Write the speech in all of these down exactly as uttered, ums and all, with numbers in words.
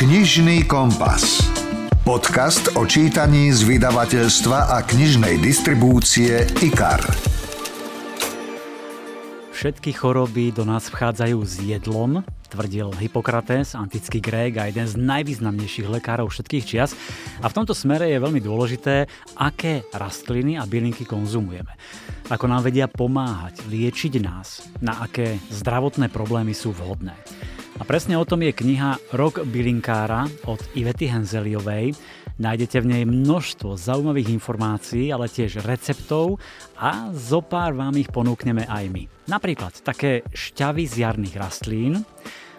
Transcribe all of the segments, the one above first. Knižný kompas. Podcast o čítaní z vydavateľstva a knižnej distribúcie IKAR. Všetky choroby do nás vchádzajú s jedlom, tvrdil Hipokrates, antický Grék a jeden z najvýznamnejších lekárov všetkých čias. A v tomto smere je veľmi dôležité, aké rastliny a bylinky konzumujeme. Ako nám vedia pomáhať, liečiť nás, na aké zdravotné problémy sú vhodné. A presne o tom je kniha Rok bylinkára od Ivety Henzelyovej. Nájdete v nej množstvo zaujímavých informácií, ale tiež receptov a zopár vám ich ponúkneme aj my. Napríklad také šťavy z jarných rastlín,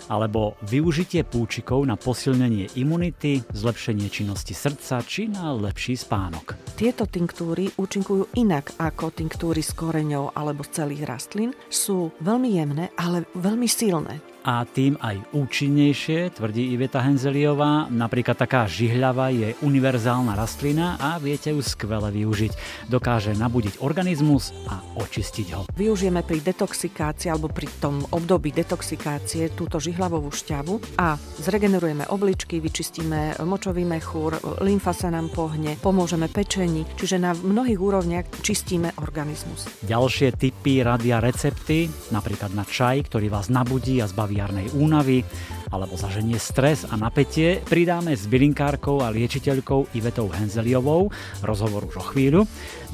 alebo využitie púčikov na posilnenie imunity, zlepšenie činnosti srdca či na lepší spánok. Tieto tinktúry účinkujú inak ako tinktúry z koreňov alebo z celých rastlín. Sú veľmi jemné, ale veľmi silné. A tým aj účinnejšie, tvrdí Iveta Henzelyová. Napríklad taká žihľava je univerzálna rastlina a viete ju skvele využiť. Dokáže nabudiť organizmus a očistiť ho. Využijeme pri detoxikácii alebo pri tom období detoxikácie túto žihľavovú šťavu a zregenerujeme obličky, vyčistíme močový mechúr, lymfa sa nám pohne, pomôžeme pečení, čiže na mnohých úrovniach čistíme organizmus. Ďalšie tipy, rady a recepty, napríklad na čaj, ktorý vás nabudí a zbaví jarnej únavy, alebo zaženie stres a napätie, pridáme s bylinkárkou a liečiteľkou Ivetou Henzelyovou. Rozhovor už o chvíľu.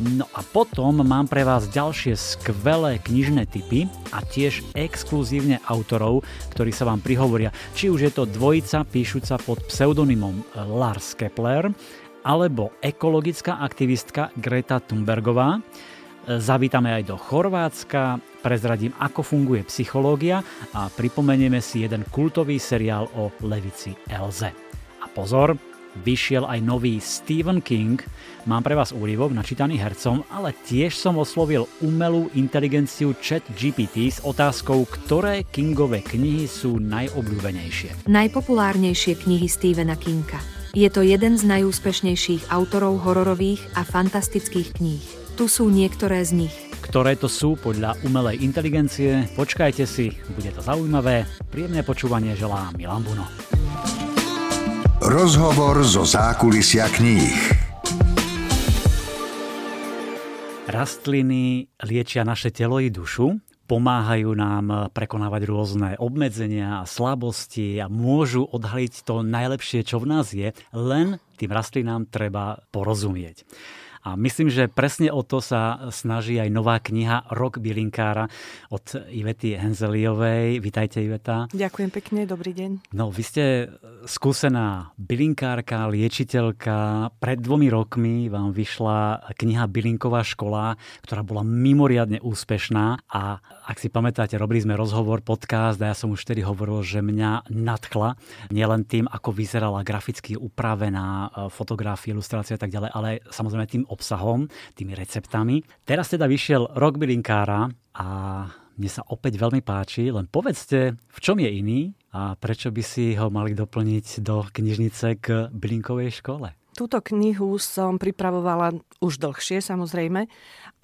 No a potom mám pre vás ďalšie skvelé knižné tipy a tiež exkluzívne autorov, ktorí sa vám prihovoria. Či už je to dvojica píšuca pod pseudonymom Lars Kepler, alebo ekologická aktivistka Greta Thunbergová. Zavítame aj do Chorvátska, prezradím, ako funguje psychológia a pripomenieme si jeden kultový seriál o levici Elze. A pozor, vyšiel aj nový Stephen King. Mám pre vás úryvok načítaný hercom, ale tiež som oslovil umelú inteligenciu ChatGPT s otázkou, ktoré Kingove knihy sú najobľúbenejšie. Najpopulárnejšie knihy Stephena Kinga. Je to jeden z najúspešnejších autorov hororových a fantastických kníh. Tu sú niektoré z nich. Ktoré to sú podľa umelej inteligencie? Počkajte si, bude to zaujímavé. Príjemné počúvanie želá Milan Buno. Rozhovor zo zákulisia kníh. Rastliny liečia naše telo i dušu. Pomáhajú nám prekonávať rôzne obmedzenia a slabosti a môžu odhaliť to najlepšie, čo v nás je. Len tým rastlinám treba porozumieť. A myslím, že presne o to sa snaží aj nová kniha Rok bylinkára od Ivety Henzelyovej. Vitajte, Iveta. Ďakujem pekne, dobrý deň. No, vy ste skúsená bylinkárka, liečiteľka. Pred dvomi rokmi vám vyšla kniha Bylinková škola, ktorá bola mimoriadne úspešná. A ak si pamätáte, robili sme rozhovor, podcast a ja som už vtedy hovoril, že mňa nadchla. Nielen tým, ako vyzerala graficky upravená fotografia, ilustrácia a tak ďalej, ale samozrejme tým obsahom, tými receptami. Teraz teda vyšiel Rok bylinkára a mne sa opäť veľmi páči. Len povedzte, v čom je iný a prečo by si ho mali doplniť do knižnice k Bylinkovej škole? Túto knihu som pripravovala už dlhšie, samozrejme,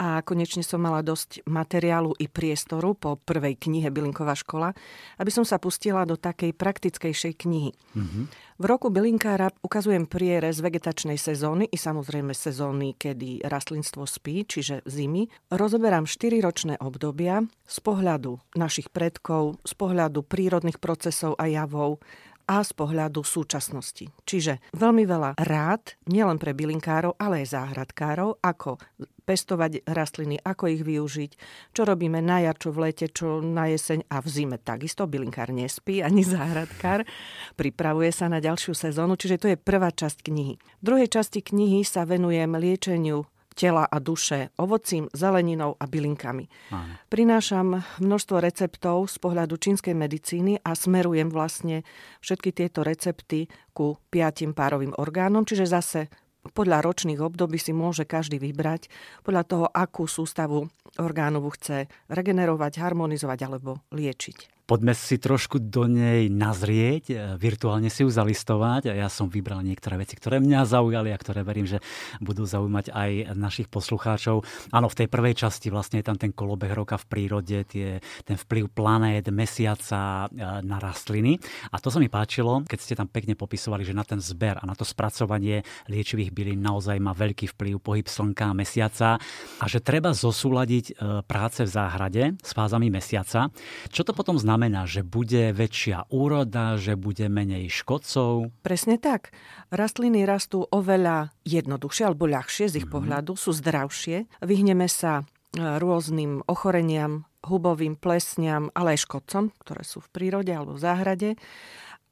a konečne som mala dosť materiálu i priestoru po prvej knihe Bylinková škola, aby som sa pustila do takej praktickejšej knihy. Mm-hmm. V Roku bylinkára ukazujem prierez vegetačnej sezóny i samozrejme sezóny, kedy rastlinstvo spí, čiže zimy. Rozoberám štyriročné obdobia z pohľadu našich predkov, z pohľadu prírodných procesov a javov, a z pohľadu súčasnosti. Čiže veľmi veľa rád, nielen pre bylinkárov, ale aj záhradkárov, ako pestovať rastliny, ako ich využiť, čo robíme na jar, čo v lete, čo na jeseň a v zime takisto. Bylinkár nespí, ani záhradkár. Pripravuje sa na ďalšiu sezónu, čiže to je prvá časť knihy. V druhej časti knihy sa venujem liečeniu tela a duše ovocím, zeleninou a bylinkami. Aha. Prinášam množstvo receptov z pohľadu čínskej medicíny a smerujem vlastne všetky tieto recepty ku piatim párovým orgánom, čiže zase podľa ročných období si môže každý vybrať podľa toho, akú sústavu orgánov chce regenerovať, harmonizovať alebo liečiť. Poďme si trošku do nej nazrieť, virtuálne si ju zalistovať. Ja som vybral niektoré veci, ktoré mňa zaujali a ktoré verím, že budú zaujímať aj našich poslucháčov. Áno, v tej prvej časti vlastne je tam ten kolobeh roka v prírode, tie, ten vplyv planét, mesiaca na rastliny. A to sa mi páčilo, keď ste tam pekne popisovali, že na ten zber a na to spracovanie liečivých bylín naozaj má veľký vplyv pohyb slnka a mesiaca a že treba zosúladiť práce v záhrade s fázami mesiaca. Čo to potom znamená? Znamená, že bude väčšia úroda, že bude menej škodcov? Presne tak. Rastliny rastú oveľa jednoduchšie alebo ľahšie z ich mm-hmm. pohľadu, sú zdravšie. Vyhneme sa rôznym ochoreniam, hubovým plesňam, ale aj škodcom, ktoré sú v prírode alebo v záhrade.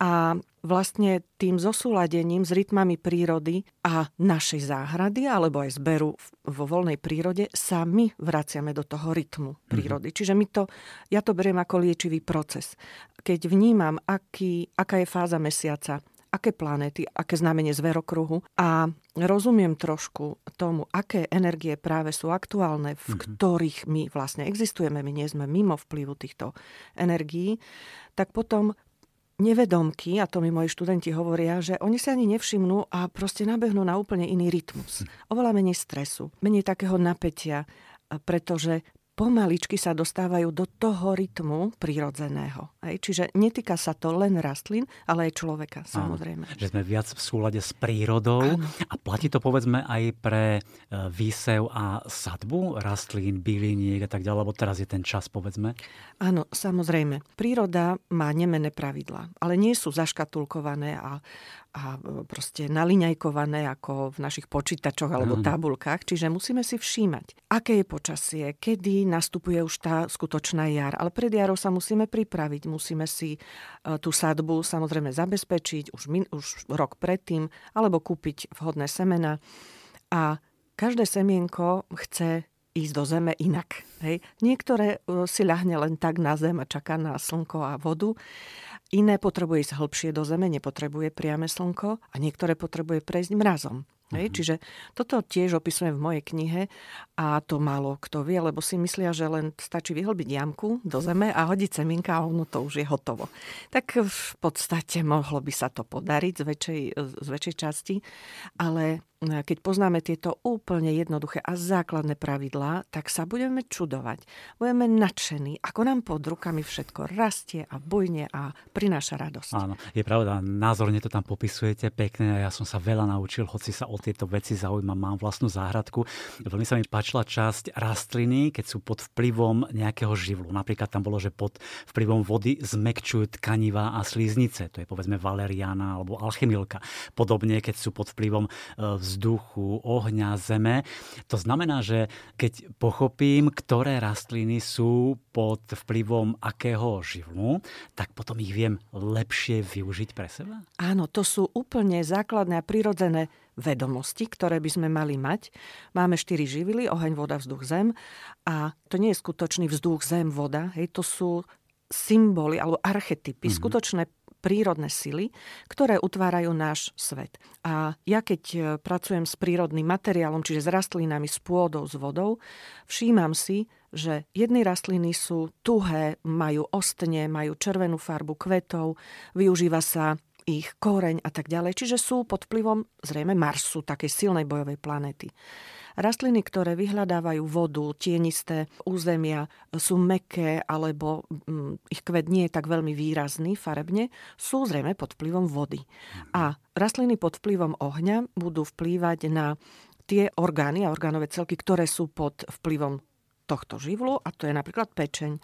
A vlastne tým zosúladením s rytmami prírody a našej záhrady, alebo aj zberu vo voľnej prírode, sa my vraciame do toho rytmu prírody. Mm-hmm. Čiže my to, ja to beriem ako liečivý proces. Keď vnímam, aký, aká je fáza mesiaca, aké planéty, aké znamenie zverokruhu a rozumiem trošku tomu, aké energie práve sú aktuálne, v mm-hmm. ktorých my vlastne existujeme, my nie sme mimo vplyvu týchto energií, tak potom nevedomky, a to mi moji študenti hovoria, že oni sa ani nevšimnú a proste nabehnú na úplne iný rytmus. Oveľa menej stresu, menej takého napätia, pretože pomaličky sa dostávajú do toho rytmu prírodzeného. Hej? Čiže netýka sa to len rastlín, ale aj človeka, samozrejme. Áno, že sme viac v súlade s prírodou. Áno. A platí to, povedzme, aj pre výsev a sadbu rastlín, byliniek a tak ďalej, lebo teraz je ten čas, povedzme. Áno, samozrejme. Príroda má nemenné pravidlá, ale nie sú zaškatulkované a, a proste naliňajkované ako v našich počítačoch alebo áno. tabuľkách. Čiže musíme si všímať, aké je počasie, kedy nastupuje už tá skutočná jar. Ale pred jarou sa musíme pripraviť. Musíme si tú sadbu samozrejme zabezpečiť už, min, už rok predtým, alebo kúpiť vhodné semena. A každé semienko chce ísť do zeme inak. Hej. Niektoré si ľahne len tak na zem a čaká na slnko a vodu. Iné potrebuje ísť hlbšie do zeme, nepotrebuje priame slnko a niektoré potrebuje prejsť mrazom. Hej, čiže toto tiež opisujem v mojej knihe a to málo kto vie, lebo si myslia, že len stačí vyhlbiť jamku do zeme a hodiť semienka a ono to už je hotovo. Tak v podstate mohlo by sa to podariť z väčšej, z väčšej časti, ale keď poznáme tieto úplne jednoduché a základné pravidlá, tak sa budeme čudovať. Budeme nadšení, ako nám pod rukami všetko rastie a bujne a prináša radosť. Áno, je pravda, názorne to tam popisujete pekne. Ja som sa veľa naučil, hoci sa o tieto veci zaujímam, mám vlastnú záhradku. Veľmi sa mi páčila časť rastliny, keď sú pod vplyvom nejakého živlu. Napríklad tam bolo, že pod vplyvom vody zmäkčujú tkanivá a slíznice. To je povedzme valeriana alebo alchemilka. Podobne, keď sú pod vplyvom vzduchu, ohňa, zeme. To znamená, že keď pochopím, ktoré rastliny sú pod vplyvom akého živlu, tak potom ich viem lepšie využiť pre seba? Áno, to sú úplne základné a prirodzené vedomosti, ktoré by sme mali mať. Máme štyri živily, oheň, voda, vzduch, zem. A to nie je skutočný vzduch, zem, voda. Hej, to sú symboly alebo archetypy, mm-hmm. skutočné prírodné sily, ktoré utvárajú náš svet. A ja keď pracujem s prírodným materiálom, čiže s rastlinami, s pôdou, s vodou, všímam si, že jedny rastliny sú tuhé, majú ostne, majú červenú farbu kvetov, využíva sa ich koreň a tak ďalej. Čiže sú pod vplyvom zrejme Marsu, takej silnej bojovej planéty. Rastliny, ktoré vyhľadávajú vodu, tienisté územia, sú mäkké alebo ich kvet nie je tak veľmi výrazný farebne, sú zrejme pod vplyvom vody. A rastliny pod vplyvom ohňa budú vplývať na tie orgány a orgánové celky, ktoré sú pod vplyvom tohto živlu, a to je napríklad pečeň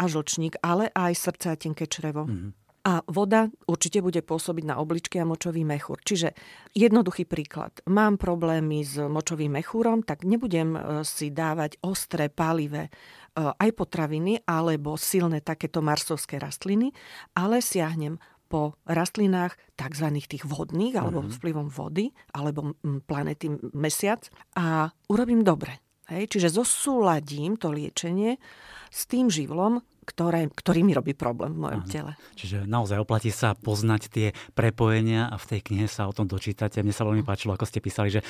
a žlčník, ale aj srdce a tenké črevo. Mm. A voda určite bude pôsobiť na obličky a močový mechúr. Čiže jednoduchý príklad. Mám problémy s močovým mechúrom, tak nebudem si dávať ostré, pálivé aj potraviny alebo silné takéto marsovské rastliny, ale siahnem po rastlinách tzv. Tých vodných alebo vplyvom vody alebo planety mesiac a urobím dobre. Hej? Čiže zosúladím to liečenie s tým živlom, Ktoré, ktorý mi robí problém v mojom Aha. tele. Čiže naozaj oplatí sa poznať tie prepojenia a v tej knihe sa o tom dočítate. Mne sa veľmi páčilo, ako ste písali, že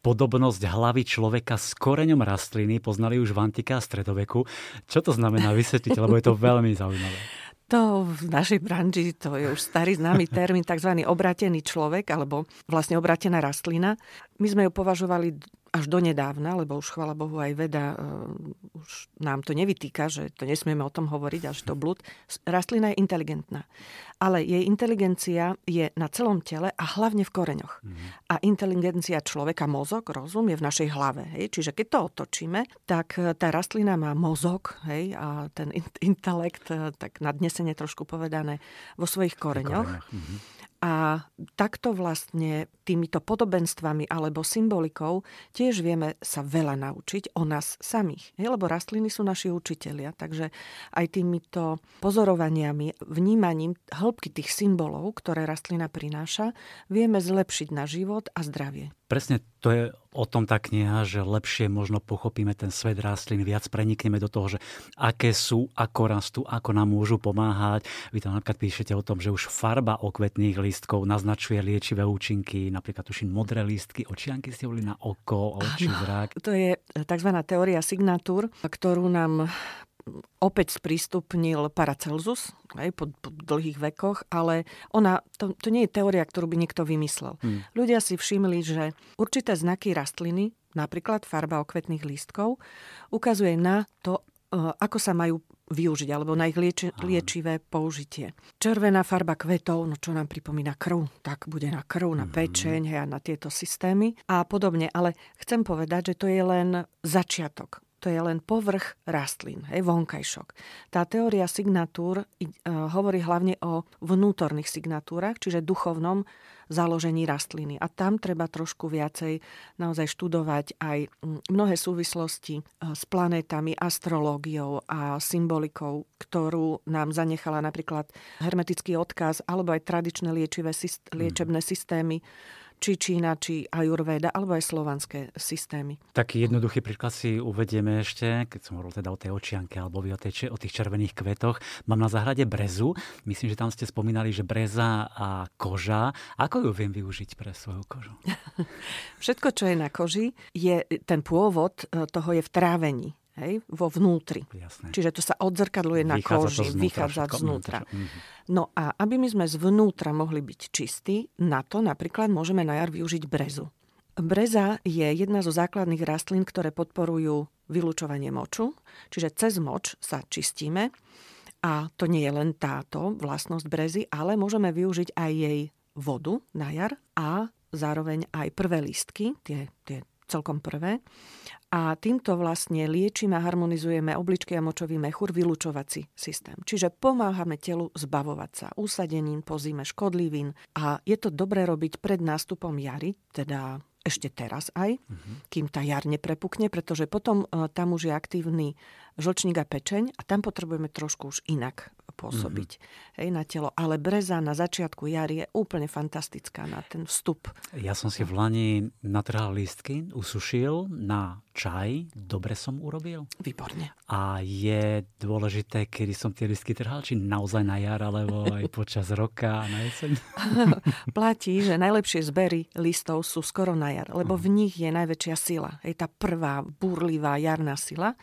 podobnosť hlavy človeka s koreňom rastliny poznali už v antike a stredoveku. Čo to znamená? Vysvetlite, lebo je to veľmi zaujímavé. To v našej branži, to je už starý známy termín, takzvaný obrátený človek, alebo vlastne obrátená rastlina. My sme ju považovali až donedávna, lebo už, chvála Bohu, aj veda uh, už nám to nevytýka, že to nesmieme o tom hovoriť, až to blúd. Rastlina je inteligentná, ale jej inteligencia je na celom tele a hlavne v koreňoch. Mm-hmm. A inteligencia človeka, mozog, rozum, je v našej hlave. Hej? Čiže keď to otočíme, tak tá rastlina má mozog, hej? A ten intelekt, tak nadnesene trošku povedané, vo svojich koreňoch. Mm-hmm. A takto vlastne týmito podobenstvami alebo symbolikou tiež vieme sa veľa naučiť o nás samých. Hej, lebo rastliny sú naši učitelia, takže aj týmito pozorovaniami, vnímaním hĺbky tých symbolov, ktoré rastlina prináša, vieme zlepšiť náš život a zdravie. Presne to je o tom tá kniha, že lepšie možno pochopíme ten svet rastlín, viac prenikneme do toho, že aké sú, ako rastú, ako nám môžu pomáhať. Vy tam napríklad píšete o tom, že už farba okvetných lístkov naznačuje liečivé účinky, napríklad tuším modré lístky, očianky si volí na oko, oči, ano, zrak. To je tzv. Teória signatúr, ktorú nám opäť sprístupnil Paracelsus aj po, po dlhých vekoch, ale ona, to, to nie je teória, ktorú by niekto vymyslel. Hmm. Ľudia si všimli, že určité znaky rastliny, napríklad farba okvetných lístkov, ukazuje na to, ako sa majú využiť, alebo na ich lieči, liečivé použitie. Červená farba kvetov, no čo nám pripomína krv, tak bude na krv, na pečeň, hej, a na tieto systémy a podobne. Ale chcem povedať, že to je len začiatok. To je len povrch rastlín, hej, vonkajšok. Tá teória signatúr e, hovorí hlavne o vnútorných signatúrach, čiže duchovnom založení rastliny. A tam treba trošku viacej naozaj študovať aj mnohé súvislosti s planétami, astrológiou a symbolikou, ktorú nám zanechala napríklad hermetický odkaz alebo aj tradičné liečivé, liečebné systémy, či Čína, či ajurvéda, alebo aj slovanské systémy. Taký jednoduchý príklad si uvedieme ešte, keď som hovoril teda o tej očianke alebo o, tej, o tých červených kvetoch. Mám na záhrade brezu. Myslím, že tam ste spomínali, že breza a koža. Ako ju viem využiť pre svoju kožu? Všetko, čo je na koži, je ten pôvod toho je v trávení. Hej, vo vnútri. Jasné. Čiže to sa odzrkadluje na koži, vychádza znútra. No a aby my sme zvnútra mohli byť čistí, na to napríklad môžeme na jar využiť brezu. Breza je jedna zo základných rastlín, ktoré podporujú vylučovanie moču. Čiže cez moč sa čistíme. A to nie je len táto vlastnosť brezy, ale môžeme využiť aj jej vodu na jar a zároveň aj prvé lístky, tie, tie celkom prvé. A týmto vlastne liečíme a harmonizujeme obličky a močový mechúr, vylučovací systém. Čiže pomáhame telu zbavovať sa usadenín, po zime škodlivín. A je to dobré robiť pred nástupom jary, teda ešte teraz aj, mm-hmm. kým tá jar neprepukne, pretože potom e, tam už je aktívny žlčník a pečeň a tam potrebujeme trošku už inak pôsobiť, mm-hmm. hej, na telo. Ale breza na začiatku jary je úplne fantastická na ten vstup. Ja som si v lani natrhal lístky, usušil na čaj. Dobre som urobil? Výborne. A je dôležité, kedy som tie lístky trhal, či naozaj na jar, alebo aj počas roka a na jeseň? Platí, že najlepšie zbery listov sú skoro na jar, lebo v nich je najväčšia sila. Je tá prvá búrlivá jarná sila,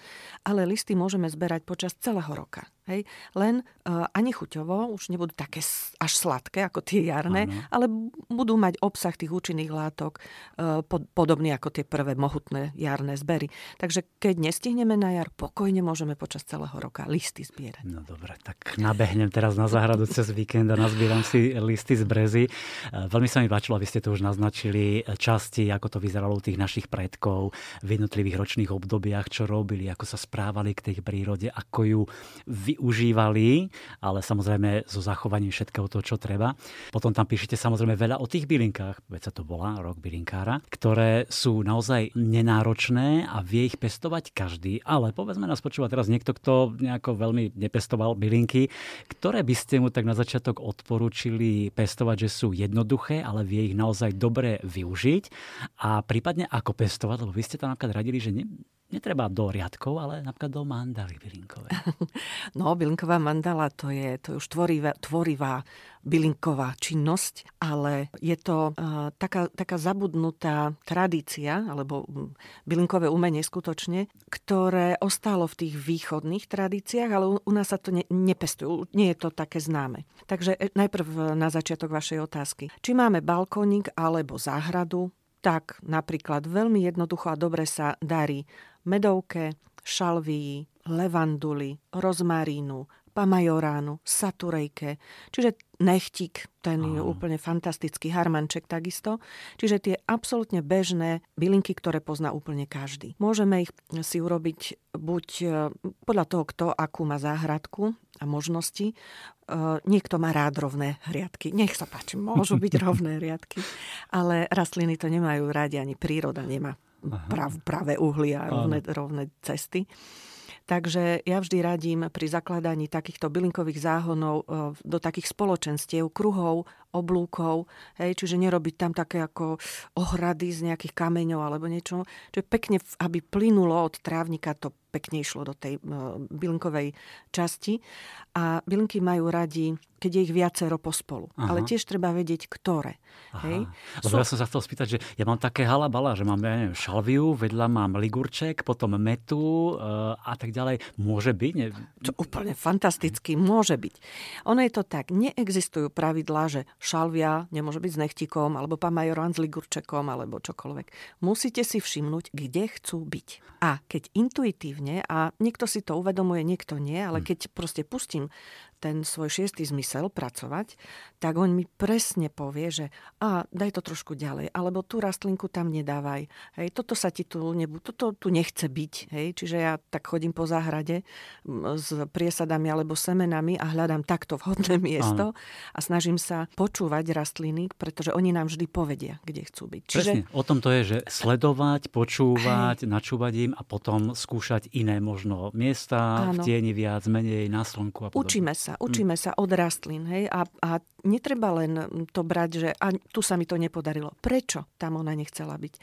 ale listy môžeme zberať počas celého roka. Hej. Len uh, ani chuťovo už nebudú také až sladké ako tie jarné, ano. Ale budú mať obsah tých účinných látok uh, pod, podobný ako tie prvé mohutné jarné zbery. Takže keď nestihneme na jar, pokojne môžeme počas celého roka listy zbierať. No dobre, tak nabehnem teraz na záhradu cez víkend a nazbieram si listy z brezy. Veľmi sa mi páčilo, aby ste to už naznačili časti, ako to vyzeralo u tých našich predkov v jednotlivých ročných obdobiach, čo robili, ako sa správali k tej prírode, ako ju vy užívali, ale samozrejme so zachovaním všetkého toho, čo treba. Potom tam píšete samozrejme veľa o tých bylinkách, veď sa to volá Rok bylinkára, ktoré sú naozaj nenáročné a vie ich pestovať každý, ale povedzme nás počúva teraz niekto, kto nejako veľmi nepestoval bylinky, ktoré by ste mu tak na začiatok odporúčili pestovať, že sú jednoduché, ale vie ich naozaj dobre využiť a prípadne ako pestovať, lebo vy ste tam napríklad radili, že ne... netreba do riadkov, ale napríklad do mandaly bylinkovej. No, bylinková mandala, to je, to je už tvorivá, tvorivá bylinková činnosť, ale je to uh, taká, taká zabudnutá tradícia, alebo bylinkové umenie skutočne, ktoré ostalo v tých východných tradíciách, ale u, u nás sa to ne, nepestujú, nie je to také známe. Takže najprv na začiatok vašej otázky. Či máme balkónik alebo záhradu? Tak napríklad veľmi jednoducho a dobre sa darí medovke, šalvii, levanduli, rozmarínu, pamajoránu, saturejke. Čiže nechtík, ten je úplne fantastický, harmanček takisto. Čiže tie absolútne bežné bylinky, ktoré pozná úplne každý. Môžeme ich si urobiť buď podľa toho, kto akú má záhradku a možnosti. Niekto má rád rovné hriadky. Nech sa páči, môžu byť rovné hriadky. Ale rastliny to nemajú rádi, ani príroda nemá prav, pravé uhly a rovné, rovné cesty. Takže ja vždy radím pri zakladaní takýchto bylinkových záhonov do takých spoločenstiev, kruhov, oblúkov, hej, čiže nerobiť tam také ako ohrady z nejakých kameňov alebo niečo. Čiže pekne, aby plynulo od trávnika, to pekne išlo do tej bylinkovej časti. A bylinky majú radi, keď je ich viacero pospolu. Aha. Ale tiež treba vedieť, ktoré. Hej. Lebo ja som sa chcel spýtať, že ja mám také halabala, že mám, ja neviem, šalviu, vedľa mám ligurček, potom metu uh, a tak ďalej. Môže byť? Ne... To úplne fantasticky, môže byť. Ono je to tak, neexistujú pravidlá, že šalvia nemôže byť s nechtikom, alebo pamajorán s ligurčekom, alebo čokoľvek. Musíte si všimnúť, kde chcú byť. A keď intuitívne, a niekto si to uvedomuje, niekto nie, ale keď proste pustím ten svoj šiestý zmysel pracovať, tak on mi presne povie, že a daj to trošku ďalej, alebo tú rastlinku tam nedávaj. Hej, toto sa ti tu nebu, toto tu nechce byť. Hej, čiže ja tak chodím po záhrade s priesadami alebo semenami a hľadám takto vhodné miesto a snažím sa počúvať rastliny, pretože oni nám vždy povedia, kde chcú byť. Čiže... Presne, o tom to je, že sledovať, počúvať, načúvať im a potom skúšať iné možno miesta, áno, v tieni viac, menej, na slnku a podobne. Učíme sa. Učíme sa od rastlín, hej, a, a netreba len to brať, že a tu sa mi to nepodarilo. Prečo tam ona nechcela byť?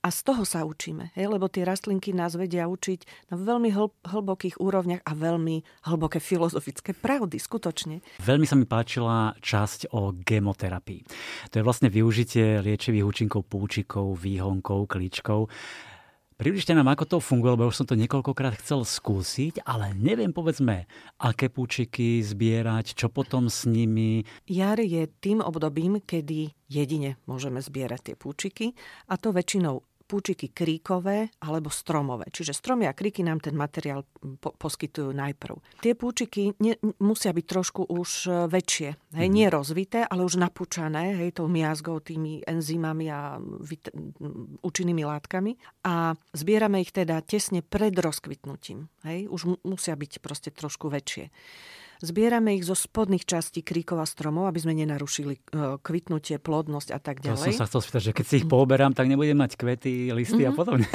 A z toho sa učíme, hej, lebo tie rastlinky nás vedia učiť na veľmi hlb, hlbokých úrovniach a veľmi hlboké filozofické pravdy, skutočne. Veľmi sa mi páčila časť o gemoterapii. To je vlastne využitie liečivých účinkov púčikov, výhonkov, klíčkov. Približte nám, ako to funguje, lebo už som to niekoľkokrát chcel skúsiť, ale neviem, povedzme, aké púčiky zbierať, čo potom s nimi. Jar je tým obdobím, kedy jedine môžeme zbierať tie púčiky, a to väčšinou púčiky kríkové alebo stromové. Čiže stromy a kríky nám ten materiál po- poskytujú najprv. Tie púčiky ne- musia byť trošku už väčšie, hej, mm. nie rozvité, ale už napúčané, hej, tou miazgou, tými enzymami a vit- účinnými látkami. A zbierame ich teda tesne pred rozkvitnutím. Hej, už m- musia byť proste trošku väčšie. Zbierame ich zo spodných častí kríkov a stromov, aby sme nenarušili kvitnutie, plodnosť a tak ďalej. To som sa chcel spýtať, že keď si ich pooberám, tak nebudem mať kvety, listy mm-hmm. a podobne.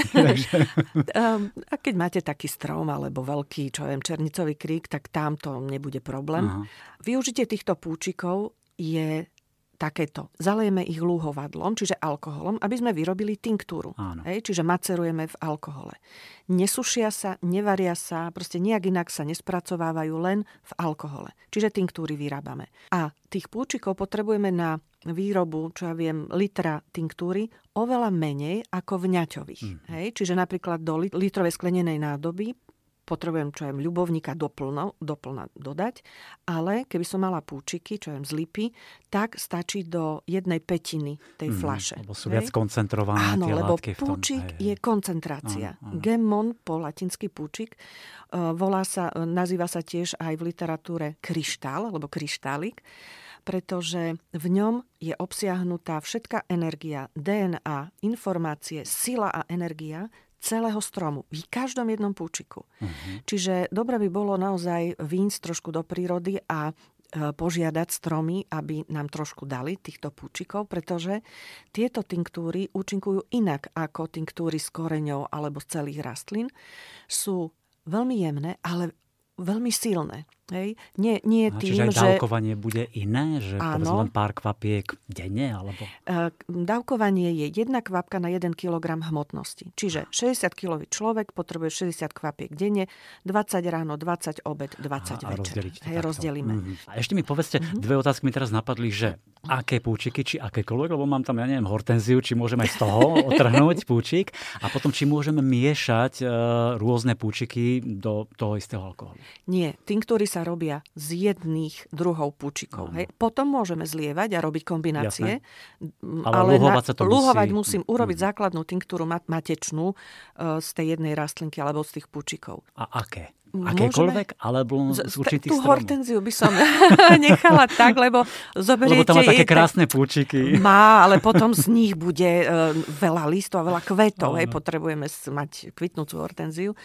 A keď máte taký strom alebo veľký, čo viem, černicový krík, tak tam to nebude problém. Aha. Využitie týchto púčikov je takéto. Zalejeme ich lúhovadlom, čiže alkoholom, aby sme vyrobili tinktúru. Hej, čiže macerujeme v alkohole. Nesušia sa, nevaria sa, proste nejak inak sa nespracovávajú, len v alkohole. Čiže tinktúry vyrábame. A tých púčikov potrebujeme na výrobu, čo ja viem, litra tinktúry oveľa menej ako v ňaťových. Mm. Hej, čiže napríklad do litrovej sklenenej nádoby potrebujem, čo jem, ľubovníka doplno, doplna dodať, ale keby som mala púčiky, čo jem, z lipy, tak stačí do jednej petiny tej mm, flaše. Lebo sú hej? viac koncentrované áno, tie látky v tom. Áno, lebo púčik je koncentrácia. Áno, áno. Gemon, po latinsky púčik, volá sa, nazýva sa tiež aj v literatúre kryštál, alebo kryštálik, pretože v ňom je obsiahnutá všetká energia, dé en á, informácie, sila a energia celého stromu, v každom jednom púčiku. Uh-huh. Čiže dobre by bolo naozaj výjsť trošku do prírody a e, požiadať stromy, aby nám trošku dali týchto púčikov, pretože tieto tinktúry účinkujú inak ako tinktúry z koreňov alebo z celých rastlín. Sú veľmi jemné, ale veľmi silné. Hej. Nie, nie no, tým, čiže aj dávkovanie že... bude iné? Že povedzme pár kvapiek denne? Alebo... Dávkovanie je jedna kvapka na jeden kilogram hmotnosti. Čiže šesťdesiatkilový človek potrebuje šesťdesiat kvapiek denne, dvadsať ráno, dvadsať obed, dvadsať a, večer. A hej, rozdelíme. Mm-hmm. A ešte mi povedzte, mm-hmm. dve otázky mi teraz napadli, že aké púčiky, či akékoľvek, lebo mám tam, ja neviem, hortenziu, či môžeme z toho otrhnúť púčik a potom, či môžeme miešať e, rôzne púčiky do toho istého alkoholu. Nie, tým, ktorý sa robia z jedných druhov púčikov. No. Potom môžeme zlievať a robiť kombinácie. Jasné. Ale, ale luhovať na, sa to luhovať musí... musím urobiť mm. základnú tinktúru mat- matečnú uh, z tej jednej rastlinky alebo z tých púčikov. A aké? Akékoľvek? Môžeme... Alebo z, z určitých stromov? Tú hortenziu by som nechala tak, lebo zoberiete... Lebo tam má také krásne púčiky. Má, ale potom z nich bude uh, veľa listov a veľa kvetov. No, hej, no. Potrebujeme mať kvitnúcu hortenziu.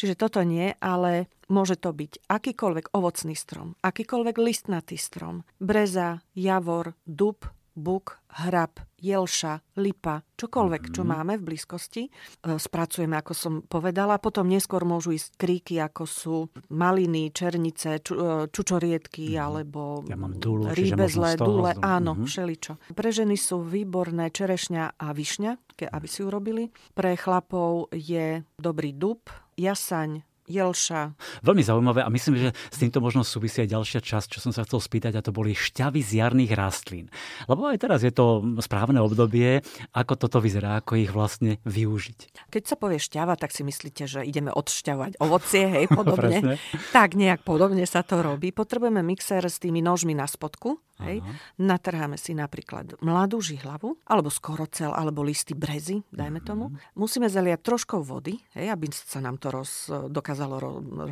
Čiže toto nie, ale... Môže to byť akýkoľvek ovocný strom, akýkoľvek listnatý strom, breza, javor, dub, buk, hrab, jelša, lipa, čokoľvek, čo máme v blízkosti. Spracujeme, ako som povedala, potom neskôr môžu ísť kríky, ako sú maliny, černice, ču, čučoriedky, alebo ja mám dúlu, rýbezle, dúle, áno, uh-huh. všeličo. Pre ženy sú výborné čerešňa a višňa, aby si urobili. Pre chlapov je dobrý dub, jasaň, jelša. Veľmi zaujímavé a myslím, že s týmto možno súvisí aj ďalšia časť, čo som sa chcel spýtať, a to boli šťavy z jarných rastlín. Lebo aj teraz je to správne obdobie, ako toto vyzerá, ako ich vlastne využiť. Keď sa povie šťava, tak si myslíte, že ideme odšťavovať ovocie, hej, podobne. Tak nejak podobne sa to robí. Potrebujeme mixer s tými nožmi na spodku, hej. Aha. Natrháme si napríklad mladú žihlavu, alebo skorocel, alebo listy brezy, dajme tomu. Musíme zaliať troškou vody, hej, aby sa nám to roz, dokázalo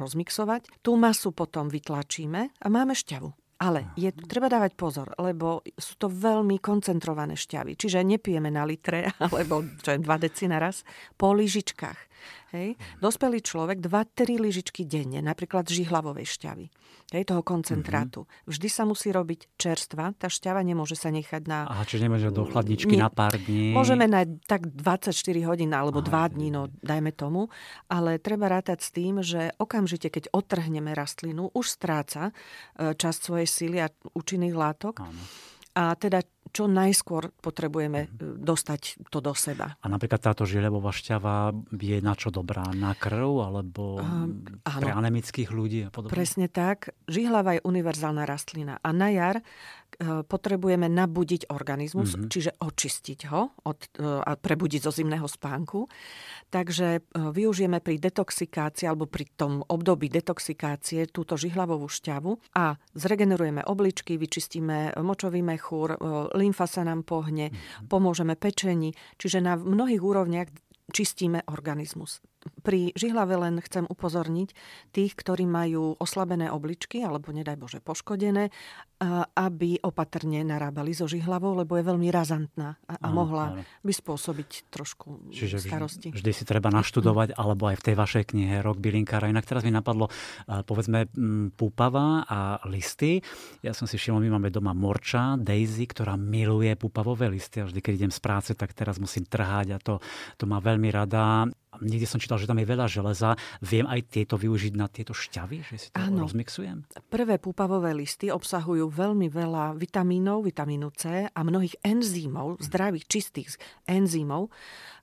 rozmixovať. Tú masu potom vytlačíme a máme šťavu. Ale je, treba dávať pozor, lebo sú to veľmi koncentrované šťavy. Čiže nepijeme na litre, alebo čo je, dva deci naraz, po lyžičkách. Hej. Dospelý človek dva až tri lyžičky denne, napríklad žihlavovej šťavy, hej, toho koncentrátu. Vždy sa musí robiť čerstva, tá šťava nemôže sa nechať na... Aha, čiže nemôže do chladničky ne, na pár dní. Môžeme na tak dvadsaťštyri hodín alebo Aha, dva dní, no dajme tomu, ale treba rátať s tým, že okamžite, keď odtrhneme rastlinu, už stráca časť svojej síly a účinných látok. Áno. A teda čo najskôr potrebujeme dostať to do seba. A napríklad táto žihlebová šťava je na čo dobrá? Na krv alebo um, pre anemických ľudí a podobne? Presne tak. Žihlava je univerzálna rastlina a na jar potrebujeme nabudiť organizmus, mm-hmm. čiže očistiť ho od, a prebudiť zo zimného spánku. Takže využijeme pri detoxikácii alebo pri tom období detoxikácie túto žihlavovú šťavu a zregenerujeme obličky, vyčistíme močový mechúr, lymfa sa nám pohne, mm-hmm. pomôžeme pečení. Čiže na mnohých úrovniach čistíme organizmus. Pri žihlave len chcem upozorniť tých, ktorí majú oslabené obličky alebo nedaj Bože poškodené, aby opatrne narábali so žihlavou, lebo je veľmi razantná a, a mohla áno. by spôsobiť trošku Čiže starosti. Vždy, vždy si treba naštudovať, alebo aj v tej vašej knihe Rok bylinkára. Inak teraz mi napadlo, povedzme, púpava a listy. Ja som si všimol, my máme doma morča, Daisy, ktorá miluje púpavové listy. A vždy, keď idem z práce, tak teraz musím trhať a to, to má veľmi rada. Niekde som čítal, že tam je veľa železa. Viem aj tieto využiť na tieto šťavy, že si to áno. rozmixujem? Prvé púpavové listy obsahujú veľmi veľa vitamínov, vitamínu C a mnohých enzymov, zdravých, čistých enzymov,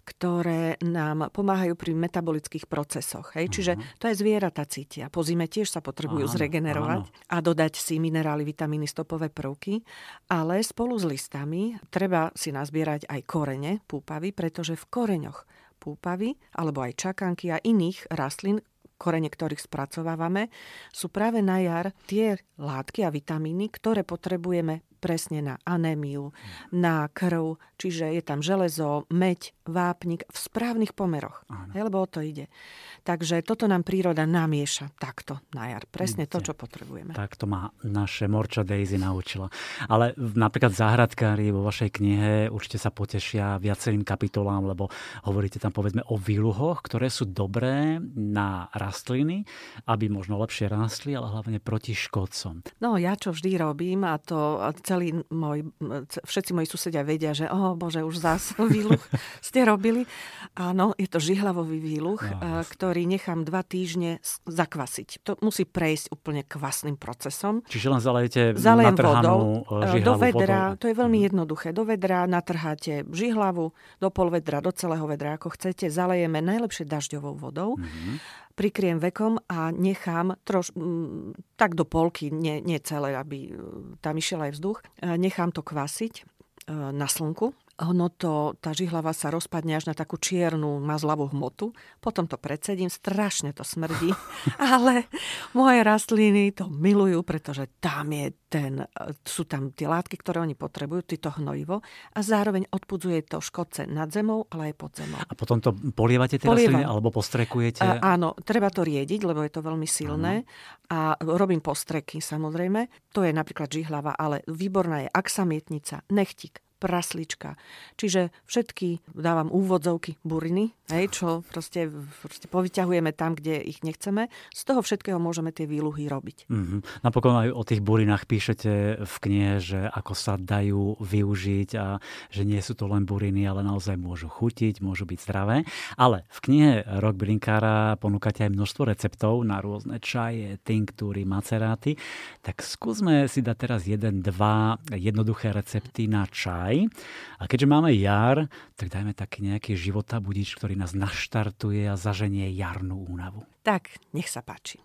ktoré nám pomáhajú pri metabolických procesoch. Hej? Čiže to aj zvieratá cítia. Po zime tiež sa potrebujú áno, zregenerovať áno. a dodať si minerály, vitamíny, stopové prvky. Ale spolu s listami treba si nazbierať aj korene púpavy, pretože v koreňoch púpavy, alebo aj čakanky a iných rastlín, korene ktorých spracovávame, sú práve na jar tie látky a vitamíny, ktoré potrebujeme presne na anémiu, na krv, čiže je tam železo, meď, vápnik v správnych pomeroch. Hej, lebo o to ide. Takže toto nám príroda namieša takto na jar. Presne to, čo potrebujeme. Tak to ma naše Morča Daisy naučila. Ale napríklad záhradkári vo vašej knihe určite sa potešia viacerým kapitolám, lebo hovoríte tam povedzme o výluhoch, ktoré sú dobré na rastliny, aby možno lepšie rástli, ale hlavne proti škodcom. No ja čo vždy robím a to celý môj, všetci moji susedia vedia, že oh bože, už zás výluch ste robili. Áno, je to žihlavový výluch, no, ktorý nechám dva týždne zakvasiť. To musí prejsť úplne kvasným procesom. Čiže len zalejete natrhanú žihlavu do vedra, vodou. To je veľmi jednoduché. Do vedra natrháte žihlavu, do pol vedra, do celého vedra, ako chcete. Zalejeme najlepšie dažďovou vodou. Mm-hmm. Prikryjem vekom a nechám troš, m, tak do polky, nie, nie celé, aby tam išiel aj vzduch. Nechám to kvasiť e, na slnku. Ono to, tá žihlava sa rozpadne až na takú čiernu mazlavú hmotu. Potom to predsedím, strašne to smrdí. Ale moje rastliny to milujú, pretože tam je ten, sú tam tie látky, ktoré oni potrebujú, to hnojivo. A zároveň odpudzuje to škodce nad zemou, ale aj pod zemou. A potom to polievate tie rastliny alebo postrekujete? A, áno, treba to riediť, lebo je to veľmi silné. Mm. A robím postreky, samozrejme. To je napríklad žihlava, ale výborná je aksamietnica, nechtík, praslička. Čiže všetky dávam úvodzovky buriny, hej, čo proste, proste povyťahujeme tam, kde ich nechceme. Z toho všetkého môžeme tie výluhy robiť. Mm-hmm. Napokon aj o tých burinách píšete v knihe, že ako sa dajú využiť a že nie sú to len buriny, ale naozaj môžu chutiť, môžu byť zdravé. Ale v knihe Rok bylinkára ponúkate aj množstvo receptov na rôzne čaje, tinktúry, maceráty. Tak skúsme si dať teraz jeden, dva jednoduché recepty na čaj. A keďže máme jar, tak dajme taký nejaký života budič, ktorý nás naštartuje a zaženie jarnú únavu. Tak, nech sa páči.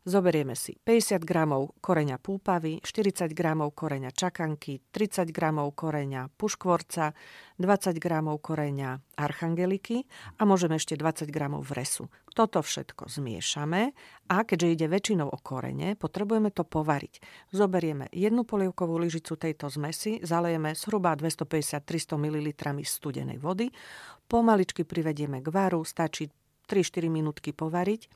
Zoberieme si päťdesiat gramov koreňa púpavy, štyridsať gramov koreňa čakanky, tridsať gramov koreňa puškvorca, dvadsať gramov koreňa archangeliky a môžeme ešte dvadsať gramov vresu. Toto všetko zmiešame a keďže ide väčšinou o korene, potrebujeme to povariť. Zoberieme jednu polievkovú lyžicu tejto zmesi, zalejeme zhruba dvestopäťdesiat až tristo mililitrov studenej vody, pomaličky privedieme k varu, stačí tri až štyri minútky povariť,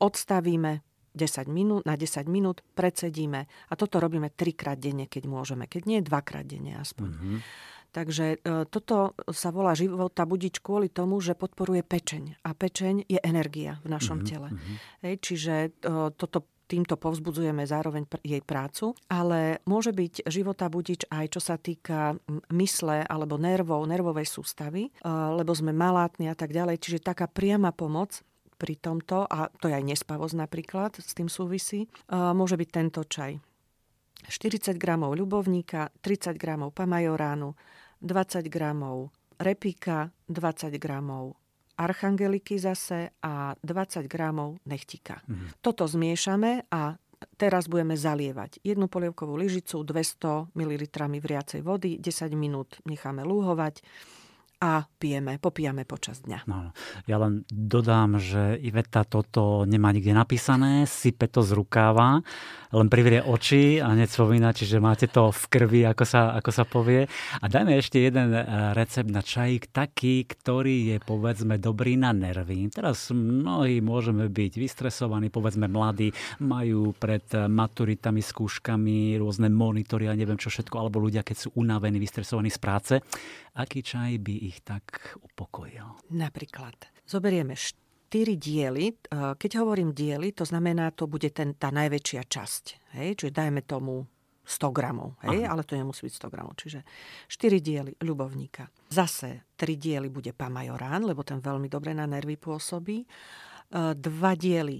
odstavíme desať minút, na desať minút predsedíme a toto robíme trikrát denne, keď môžeme, keď nie dvakrát denne aspoň. Mm-hmm. Takže e, toto sa volá života budič kvôli tomu, že podporuje pečeň a pečeň je energia v našom mm-hmm. tele. Hej, čiže e, toto týmto povzbudzujeme zároveň pr- jej prácu, ale môže byť života budič aj čo sa týka mysle alebo nervov, nervovej sústavy, e, lebo sme malátni a tak ďalej, čiže taká priama pomoc pri tomto, a to je aj nespavosť napríklad, s tým súvisí, môže byť tento čaj. štyridsať gramov ľubovníka, tridsať gramov pamajoránu, dvadsať gramov repíka, dvadsať gramov archangeliky zase a dvadsať gramov nechtika. Mhm. Toto zmiešame a teraz budeme zalievať jednu polievkovú lyžicu dvesto mililitrov vriacej vody, desať minút necháme lúhovať a pijeme, popijame počas dňa. No, ja len dodám, že Iveta toto nemá nikde napísané, sype to z rukáva, len privrie oči a hneď spomína, čiže máte to v krvi, ako sa, ako sa povie. A dajme ešte jeden recept na čajík, taký, ktorý je, povedzme, dobrý na nervy. Teraz mnohí môžeme byť vystresovaní, povedzme, mladí, majú pred maturitami, skúškami, rôzne monitory a neviem čo všetko, alebo ľudia, keď sú unavení, vystresovaní z práce. Aký čaj by ich tak upokojil? Napríklad, zoberieme štyri diely. Keď hovorím diely, to znamená, to bude ten, tá najväčšia časť. Hej? Čiže dajme tomu sto gramov, hej? Ale to nemusí byť sto gramov. Čiže štyri diely ľubovníka. Zase tri diely bude pamajorán, lebo ten veľmi dobre na nervy pôsobí. Dva diely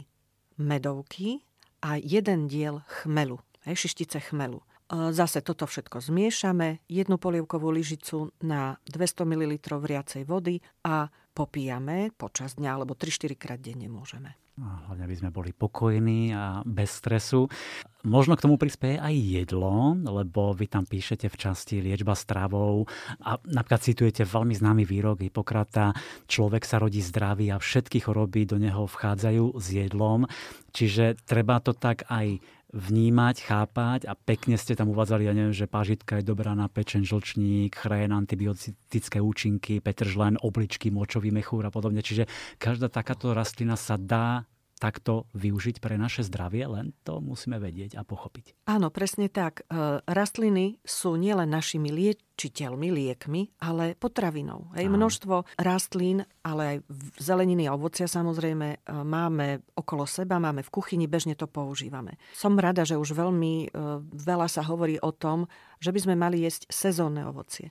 medovky a jeden diel chmelu, hej? Šištice chmelu. Zase toto všetko zmiešame, jednu polievkovú lyžicu na dvesto mililitrov vriacej vody a popíjame počas dňa, alebo tri až štyri krát denne môžeme. Hlavne, aby sme boli pokojní a bez stresu. Možno k tomu prispieje aj jedlo, lebo vy tam píšete v časti liečba stravou a napríklad citujete veľmi známy výrok Hipokrata, človek sa rodí zdravý a všetky choroby do neho vchádzajú s jedlom. Čiže treba to tak aj vnímať, chápať a pekne ste tam uvádzali, ja neviem, že pážitka je dobrá na pečen, žlčník, chrén, antibiotické účinky, petržlen, obličky, močový mechúr a podobne. Čiže každá takáto rastlina sa dá takto využiť pre naše zdravie, len to musíme vedieť a pochopiť. Áno, presne tak. Rastliny sú nielen našimi liečiteľmi, liekmi, ale potravinou. Hej, množstvo rastlín, ale aj zeleniny a ovocia samozrejme máme okolo seba, máme v kuchyni, bežne to používame. Som rada, že už veľmi veľa sa hovorí o tom, že by sme mali jesť sezónne ovocie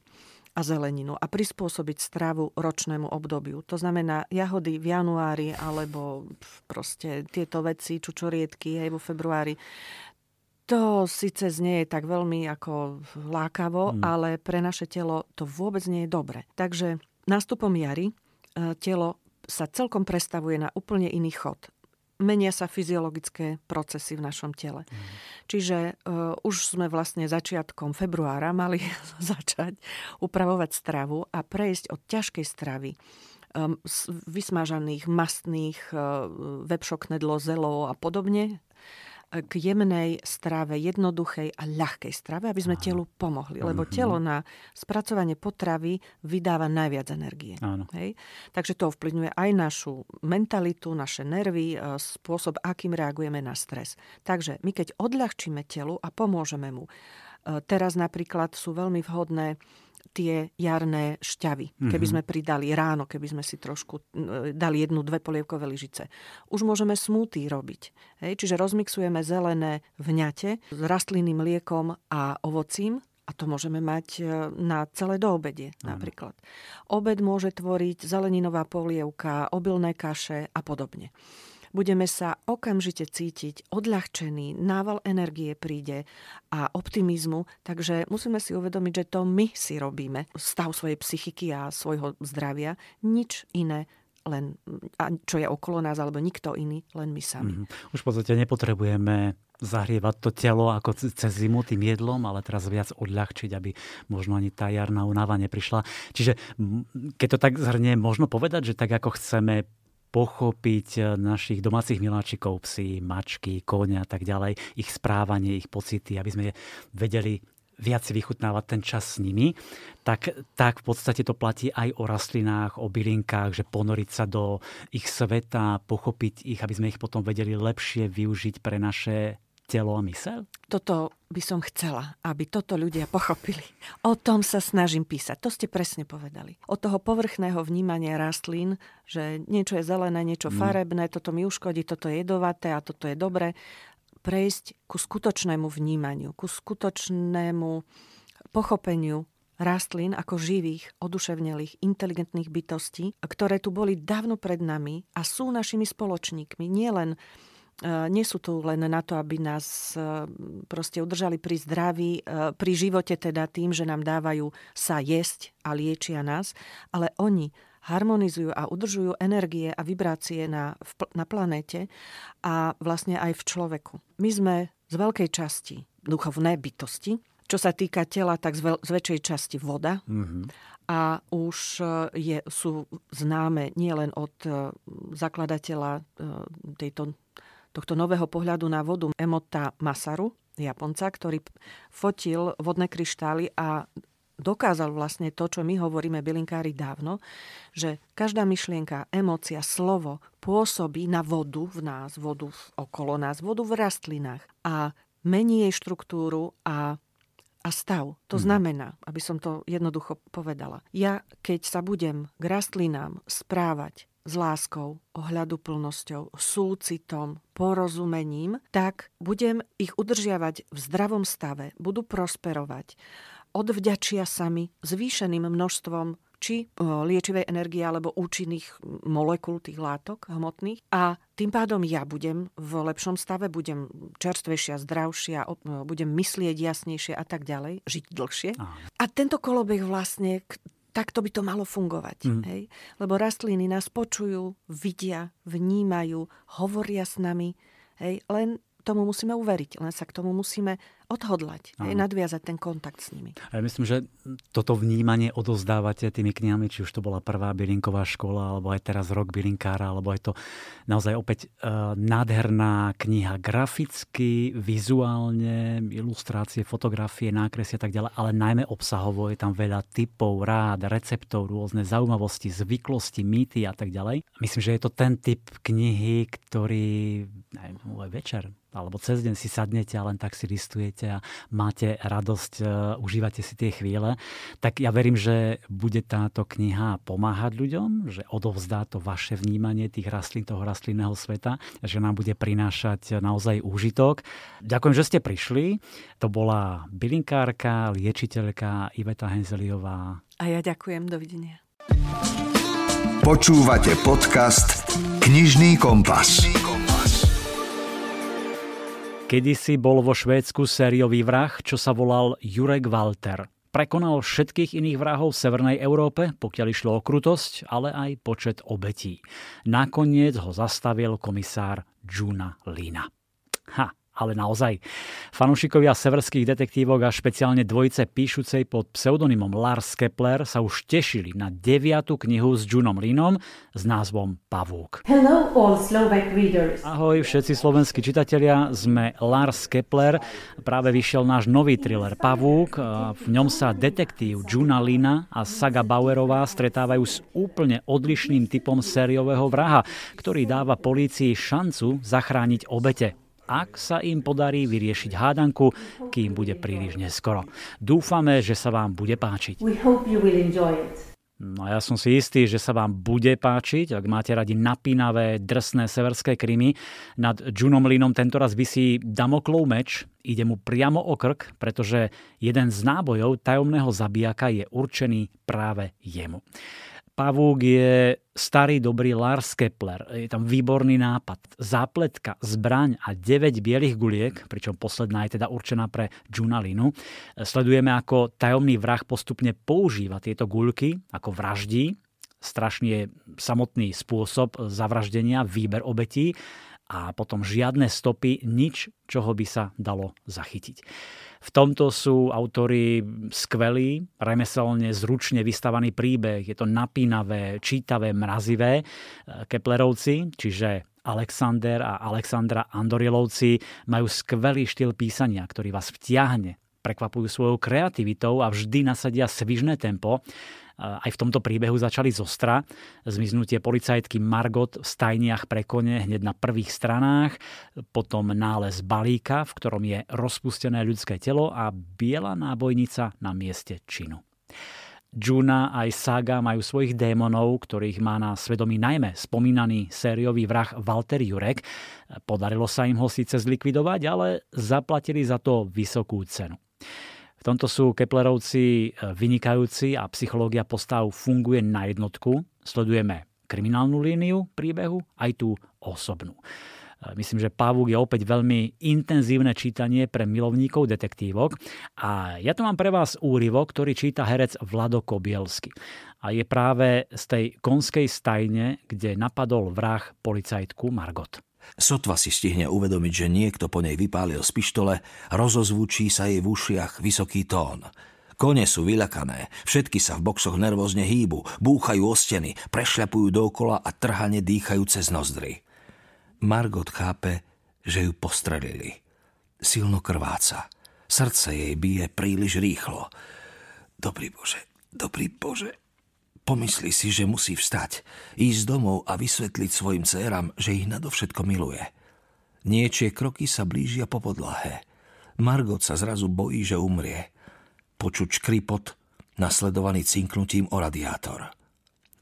a zeleninu a prispôsobiť stravu ročnému obdobiu. To znamená jahody v januári alebo proste tieto veci, čučoriedky hej, vo februári. To síce znie tak veľmi ako lákavo, mm. ale pre naše telo to vôbec nie je dobre. Takže nástupom jary telo sa celkom prestavuje na úplne iný chod. Menia sa fyziologické procesy v našom tele. Mm. Čiže uh, už sme vlastne začiatkom februára mali začať upravovať stravu a prejsť od ťažkej stravy um, vysmažaných, mastných, uh, vepšoknedlo, zelov a podobne k jemnej strave, jednoduchej a ľahkej strave, aby sme Aha. telu pomohli. Lebo telo na spracovanie potravy vydáva najviac energie. Hej? Takže to ovplyvňuje aj našu mentalitu, naše nervy, spôsob, akým reagujeme na stres. Takže my keď odľahčíme telu a pomôžeme mu. Teraz napríklad sú veľmi vhodné tie jarné šťavy. Keby sme pridali ráno, keby sme si trošku dali jednu, dve polievkové lyžice. Už môžeme smoothie robiť. Hej? Čiže rozmixujeme zelené vňate s rastlinným mliekom a ovocím a to môžeme mať na celé doobedie napríklad. Obed môže tvoriť zeleninová polievka, obilné kaše a podobne. Budeme sa okamžite cítiť odľahčený, nával energie príde a optimizmu, takže musíme si uvedomiť, že to my si robíme. Stav svojej psychiky a svojho zdravia, nič iné, len čo je okolo nás, alebo nikto iný, len my sami. Mm-hmm. Už v podstate nepotrebujeme zahrievať to telo ako cez zimu tým jedlom, ale teraz viac odľahčiť, aby možno ani tá jarná únava neprišla. Čiže keď to tak zhrnie, možno povedať, že tak ako chceme pochopiť našich domácich miláčikov, psi, mačky, kone a tak ďalej, ich správanie, ich pocity, aby sme vedeli viac vychutnávať ten čas s nimi, tak, tak v podstate to platí aj o rastlinách, o bylinkách, že ponoriť sa do ich sveta, pochopiť ich, aby sme ich potom vedeli lepšie využiť pre naše telo a myseľ? Toto by som chcela, aby toto ľudia pochopili. O tom sa snažím písať. To ste presne povedali. Od toho povrchného vnímania rastlín, že niečo je zelené, niečo farebné, toto mi uškodí, toto je jedovaté a toto je dobré. Prejsť ku skutočnému vnímaniu, ku skutočnému pochopeniu rastlín ako živých, oduševnelých, inteligentných bytostí, ktoré tu boli dávno pred nami a sú našimi spoločníkmi. Nie len Nie sú tu len na to, aby nás proste udržali pri zdraví, pri živote teda tým, že nám dávajú sa jesť a liečia nás, ale oni harmonizujú a udržujú energie a vibrácie na, na planéte a vlastne aj v človeku. My sme z veľkej časti duchovné bytosti, čo sa týka tela, tak z, veľ, z väčšej časti voda. Mm-hmm. A už je, sú známe nielen od zakladateľa tejto tohto nového pohľadu na vodu Emota Masaru, Japonca, ktorý fotil vodné kryštály a dokázal vlastne to, čo my hovoríme bylinkári dávno, že každá myšlienka, emócia, slovo pôsobí na vodu v nás, vodu okolo nás, vodu v rastlinách a mení jej štruktúru a, a stav. To znamená, aby som to jednoducho povedala. Ja, keď sa budem k rastlinám správať s láskou, ohľaduplnosťou, súcitom, porozumením, tak budem ich udržiavať v zdravom stave, budú prosperovať, odvďačia sa mi zvýšeným množstvom či liečivej energie alebo účinných molekúl tých látok hmotných a tým pádom ja budem v lepšom stave, budem čerstvejšia, zdravšia, budem myslieť jasnejšie a tak ďalej, žiť dlhšie. Aha. A tento kolobeh vlastne takto by to malo fungovať. Mm. Hej? Lebo rastliny nás počujú, vidia, vnímajú, hovoria s nami. Hej? Len tomu musíme uveriť. Len sa k tomu musíme odhodlať, aj, nadviazať ten kontakt s nimi. A ja myslím, že toto vnímanie odozdávate tými knihami, či už to bola prvá Bylinková škola, alebo aj teraz Rok bylinkára, alebo aj to naozaj opäť uh, nádherná kniha graficky, vizuálne, ilustrácie, fotografie, nákresy a tak ďalej, ale najmä obsahovo je tam veľa typov, rád, receptov, rôzne zaujímavosti, zvyklosti, mýty a tak ďalej. Myslím, že je to ten typ knihy, ktorý aj večer alebo cez deň si sadnete a len tak si listujete a máte radosť, užívate si tie chvíle, tak ja verím, že bude táto kniha pomáhať ľuďom, že odovzdá to vaše vnímanie tých rastlín, toho rastlinného sveta, že nám bude prinášať naozaj úžitok. Ďakujem, že ste prišli. To bola bylinkárka, liečiteľka Iveta Henzelyová. A ja ďakujem, dovidenia. Počúvate podcast Knižný kompas. Kedysi bol vo Švédsku sériový vrah, čo sa volal Jurek Walter. Prekonal všetkých iných vrahov v Severnej Európe, pokiaľ išlo o krutosť, ale aj počet obetí. Nakoniec ho zastavil komisár Joona Linna. Ha, ale naozaj. Fanúšikovia severských detektívok a špeciálne dvojice píšucej pod pseudonymom Lars Kepler sa už tešili na deviatu knihu s Joonom Linnom s názvom Pavúk. Hello all Slovak readers. Ahoj všetci slovenskí čitatelia, sme Lars Kepler. Práve vyšiel náš nový thriller Pavúk. V ňom sa detektív Joona Linna a Saga Bauerová stretávajú s úplne odlišným typom sériového vraha, ktorý dáva polícii šancu zachrániť obete, ak sa im podarí vyriešiť hádanku, kým bude príliš neskoro. Dúfame, že sa vám bude páčiť. No ja som si istý, že sa vám bude páčiť, ak máte radi napínavé, drsné severské krymy. Nad Joonom Linnom tentoraz visí Damoklov meč, ide mu priamo o krk, pretože jeden z nábojov tajomného zabijaka je určený práve jemu. Pavúk je starý dobrý Lars Kepler. Je tam výborný nápad. Zápletka, zbraň a deväť bielých guliek, pričom posledná je teda určená pre Joona Linnu. Sledujeme, ako tajomný vrah postupne používa tieto guľky, ako vraždí. Strašný je samotný spôsob zavraždenia, výber obetí a potom žiadne stopy, nič, čoho by sa dalo zachytiť. V tomto sú autori skvelí, remeselne, zručne vystavaný príbeh. Je to napínavé, čítavé, mrazivé. Keplerovci, čiže Alexander a Alexandra Andorilovci, majú skvelý štýl písania, ktorý vás vtiahne. Prekvapujú svojou kreativitou a vždy nasadia svižné tempo. Aj v tomto príbehu začali zostra. Zmiznutie policajtky Margot v stajniach pre kone hneď na prvých stranách, potom nález balíka, v ktorom je rozpustené ľudské telo a biela nábojnica na mieste činu. Joona aj Saga majú svojich démonov, ktorých má na svedomí najmä spomínaný sériový vrah Walter Jurek. Podarilo sa im ho síce zlikvidovať, ale zaplatili za to vysokú cenu. V tomto sú Keplerovci vynikajúci a psychológia postav funguje na jednotku. Sledujeme kriminálnu líniu príbehu, aj tú osobnú. Myslím, že Pavúk je opäť veľmi intenzívne čítanie pre milovníkov detektívok. A ja tu mám pre vás úryvok, ktorý číta herec Vlado Kobielsky. A je práve z tej konskej stajne, kde napadol vrah policajtku Margot. Sotva si stihne uvedomiť, že niekto po nej vypálil z pištole, rozozvučí sa jej v ušiach vysoký tón. Kone sú vyľakané, všetky sa v boxoch nervózne hýbu, búchajú o steny, prešľapujú dookola a trhane dýchajú cez nozdry. Margot chápe, že ju postrelili. Silno krváca. Srdce jej bije príliš rýchlo. Dobrý Bože, dobrý Bože. Pomyslí si, že musí vstať, ísť domov a vysvetliť svojim dcéram, že ich nadovšetko miluje. Niečie kroky sa blížia po podlahe. Margot sa zrazu bojí, že umrie. Počuť škripot, nasledovaný cinknutím o radiátor.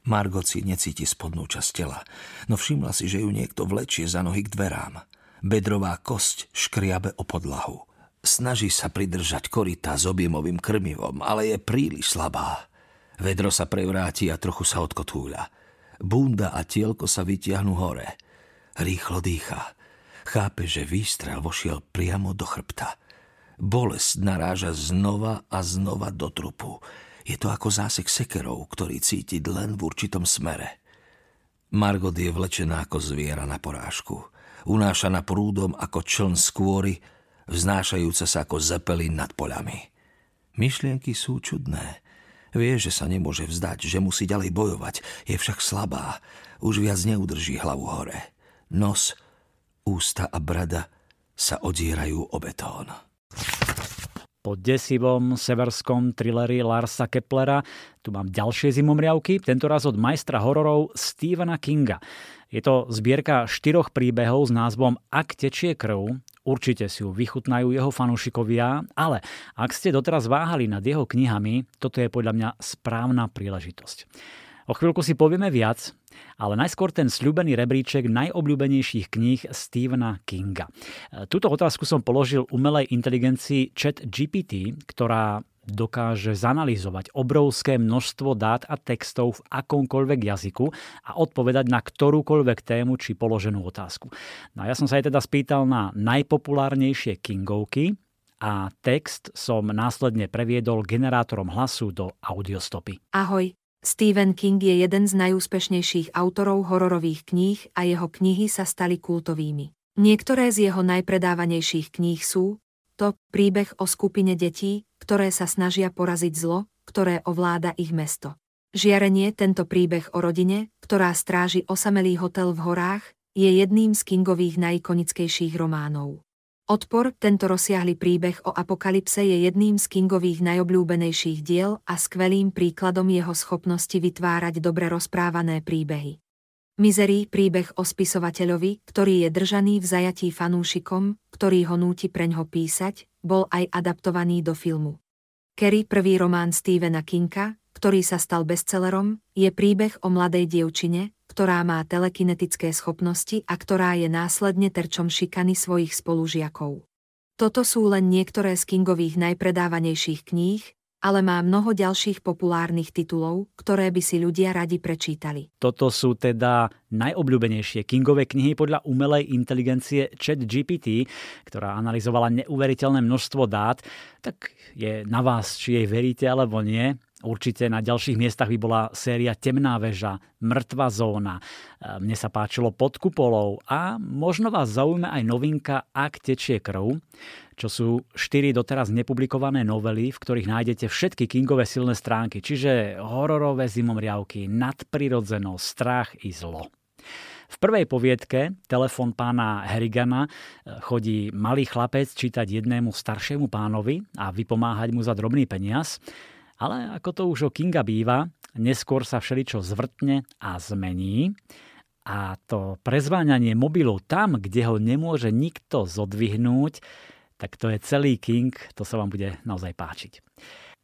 Margot si necíti spodnú časť tela, no všimla si, že ju niekto vlečie za nohy k dverám. Bedrová kosť škriabe o podlahu. Snaží sa pridržať koryta s objemovým krmivom, ale je príliš slabá. Vedro sa prevráti a trochu sa odkotúľa. Bunda a tielko sa vytiahnu hore. Rýchlo dýcha. Chápe, že výstrel vošiel priamo do chrbta. Bolesť naráža znova a znova do trupu. Je to ako zásek sekerov, ktorý cíti len v určitom smere. Margot je vlečená ako zviera na porážku. Unášaná prúdom ako čln skôry vznášajúca sa ako zepelin nad poľami. Myšlienky sú čudné. Vie, že sa nemôže vzdať, že musí ďalej bojovať. Je však slabá. Už viac neudrží hlavu hore. Nos, ústa a brada sa odierajú o betón. Po desivom severskom trileri Larsa Keplera tu mám ďalšie zimomriavky, tentoraz od majstra hororov Stephena Kinga. Je to zbierka štyroch príbehov s názvom Ak tečie krv. Určite si ju vychutnajú jeho fanúšikovia, ale ak ste doteraz váhali nad jeho knihami, toto je podľa mňa správna príležitosť. O chvíľku si povieme viac, ale najskôr ten sľúbený rebríček najobľúbenejších kníh Stephena Kinga. Túto otázku som položil umelej inteligencii ChatGPT, ktorá dokáže zanalyzovať obrovské množstvo dát a textov v akomkoľvek jazyku a odpovedať na ktorúkoľvek tému či položenú otázku. No a ja som sa aj teda spýtal na najpopulárnejšie Kingovky a text som následne previedol generátorom hlasu do audiostopy. Ahoj. Stephen King je jeden z najúspešnejších autorov hororových kníh a jeho knihy sa stali kultovými. Niektoré z jeho najpredávanejších kníh sú to príbeh o skupine detí, ktoré sa snažia poraziť zlo, ktoré ovláda ich mesto. Žiarenie, tento príbeh o rodine, ktorá stráži osamelý hotel v horách, je jedným z Kingových najikonickejších románov. Odpor, tento rozsiahly príbeh o apokalypse je jedným z Kingových najobľúbenejších diel a skvelým príkladom jeho schopnosti vytvárať dobre rozprávané príbehy. Misery, príbeh o spisovateľovi, ktorý je držaný v zajatí fanúšikom, ktorý ho núti preňho písať, bol aj adaptovaný do filmu. Carrie, prvý román Stephena Kinga, ktorý sa stal bestsellerom, je príbeh o mladej dievčine, ktorá má telekinetické schopnosti a ktorá je následne terčom šikany svojich spolužiakov. Toto sú len niektoré z Kingových najpredávanejších kníh, ale má mnoho ďalších populárnych titulov, ktoré by si ľudia radi prečítali. Toto sú teda najobľúbenejšie Kingové knihy podľa umelej inteligencie ChatGPT, ktorá analyzovala neuveriteľné množstvo dát. Tak je na vás, či jej veríte alebo nie. Určite na ďalších miestach by bola séria Temná väža, Mŕtva zóna. Mne sa páčilo Pod kupolou a možno vás zaujme aj novinka Ak tečie krv, čo sú štyri doteraz nepublikované novely, v ktorých nájdete všetky Kingové silné stránky, čiže hororové zimomriavky, nadprirodzenosť, strach i zlo. V prvej poviedke Telefón pána Harrigana chodí malý chlapec čítať jednému staršiemu pánovi a vypomáhať mu za drobný peniaz. Ale ako to už o Kinga býva, neskôr sa všeličo zvrtne a zmení. A to prezváňanie mobilu tam, kde ho nemôže nikto zodvihnúť, tak to je celý King, to sa vám bude naozaj páčiť.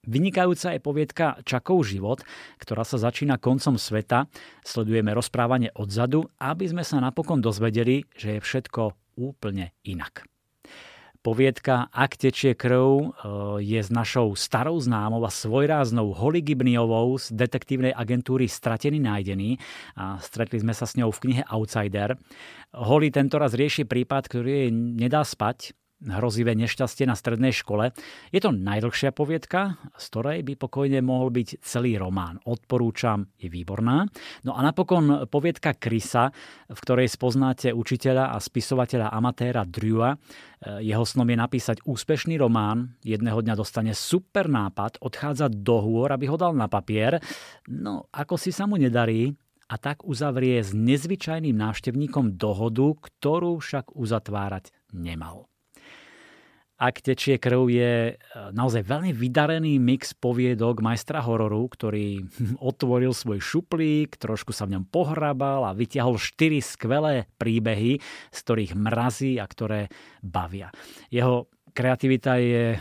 Vynikajúca je poviedka Čakov život, ktorá sa začína koncom sveta. Sledujeme rozprávanie odzadu, aby sme sa napokon dozvedeli, že je všetko úplne inak. Poviedka Ak tečie krv je s našou starou známou a svojráznou Holly Gibneyovou z detektívnej agentúry Stratený nájdený a stretli sme sa s ňou v knihe Outsider. Holly tentoraz rieši prípad, ktorý jej nedá spať, hrozivé nešťastie na strednej škole. Je to najdlhšia poviedka, z ktorej by pokojne mohol byť celý román. Odporúčam, je výborná. No a napokon poviedka Krisa, v ktorej spoznáte učiteľa a spisovateľa amatéra Drewa. Jeho snom je napísať úspešný román, jedného dňa dostane super nápad, odchádza do hôr, aby ho dal na papier. No, ako si sa mu nedarí, a tak uzavrie s nezvyčajným návštevníkom dohodu, ktorú však uzatvárať nemal. Ak tečie krv je naozaj veľmi vydarený mix poviedok majstra hororu, ktorý otvoril svoj šuplík, trošku sa v ňom pohrabal a vytiahol štyri skvelé príbehy, z ktorých mrazí a ktoré bavia. Jeho kreativita je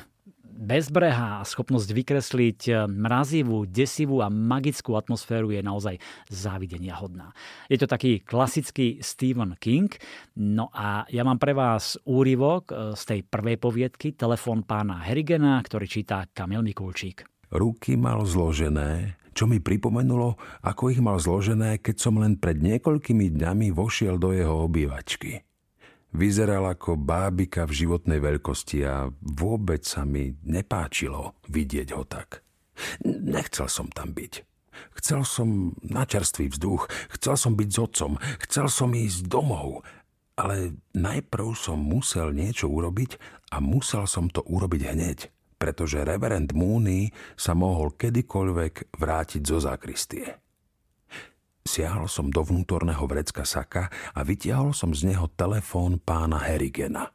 bezbrehá a schopnosť vykresliť mrazivú, desivú a magickú atmosféru je naozaj závideniahodná. Je to taký klasický Stephen King. No a ja mám pre vás úryvok z tej prvej poviedky Telefón pána Harrigana, ktorý číta Kamil Mikulčík. Ruky mal zložené, čo mi pripomenulo, ako ich mal zložené, keď som len pred niekoľkými dňami vošiel do jeho obývačky. Vyzeral ako bábika v životnej veľkosti a vôbec sa mi nepáčilo vidieť ho tak. Nechcel som tam byť. Chcel som na čerstvý vzduch, chcel som byť s otcom, chcel som ísť domov. Ale najprv som musel niečo urobiť a musel som to urobiť hneď, pretože reverend Mooney sa mohol kedykoľvek vrátiť zo zákristie. Siahol som do vnútorného vrecka saka a vytiahol som z neho telefón pána Herigena.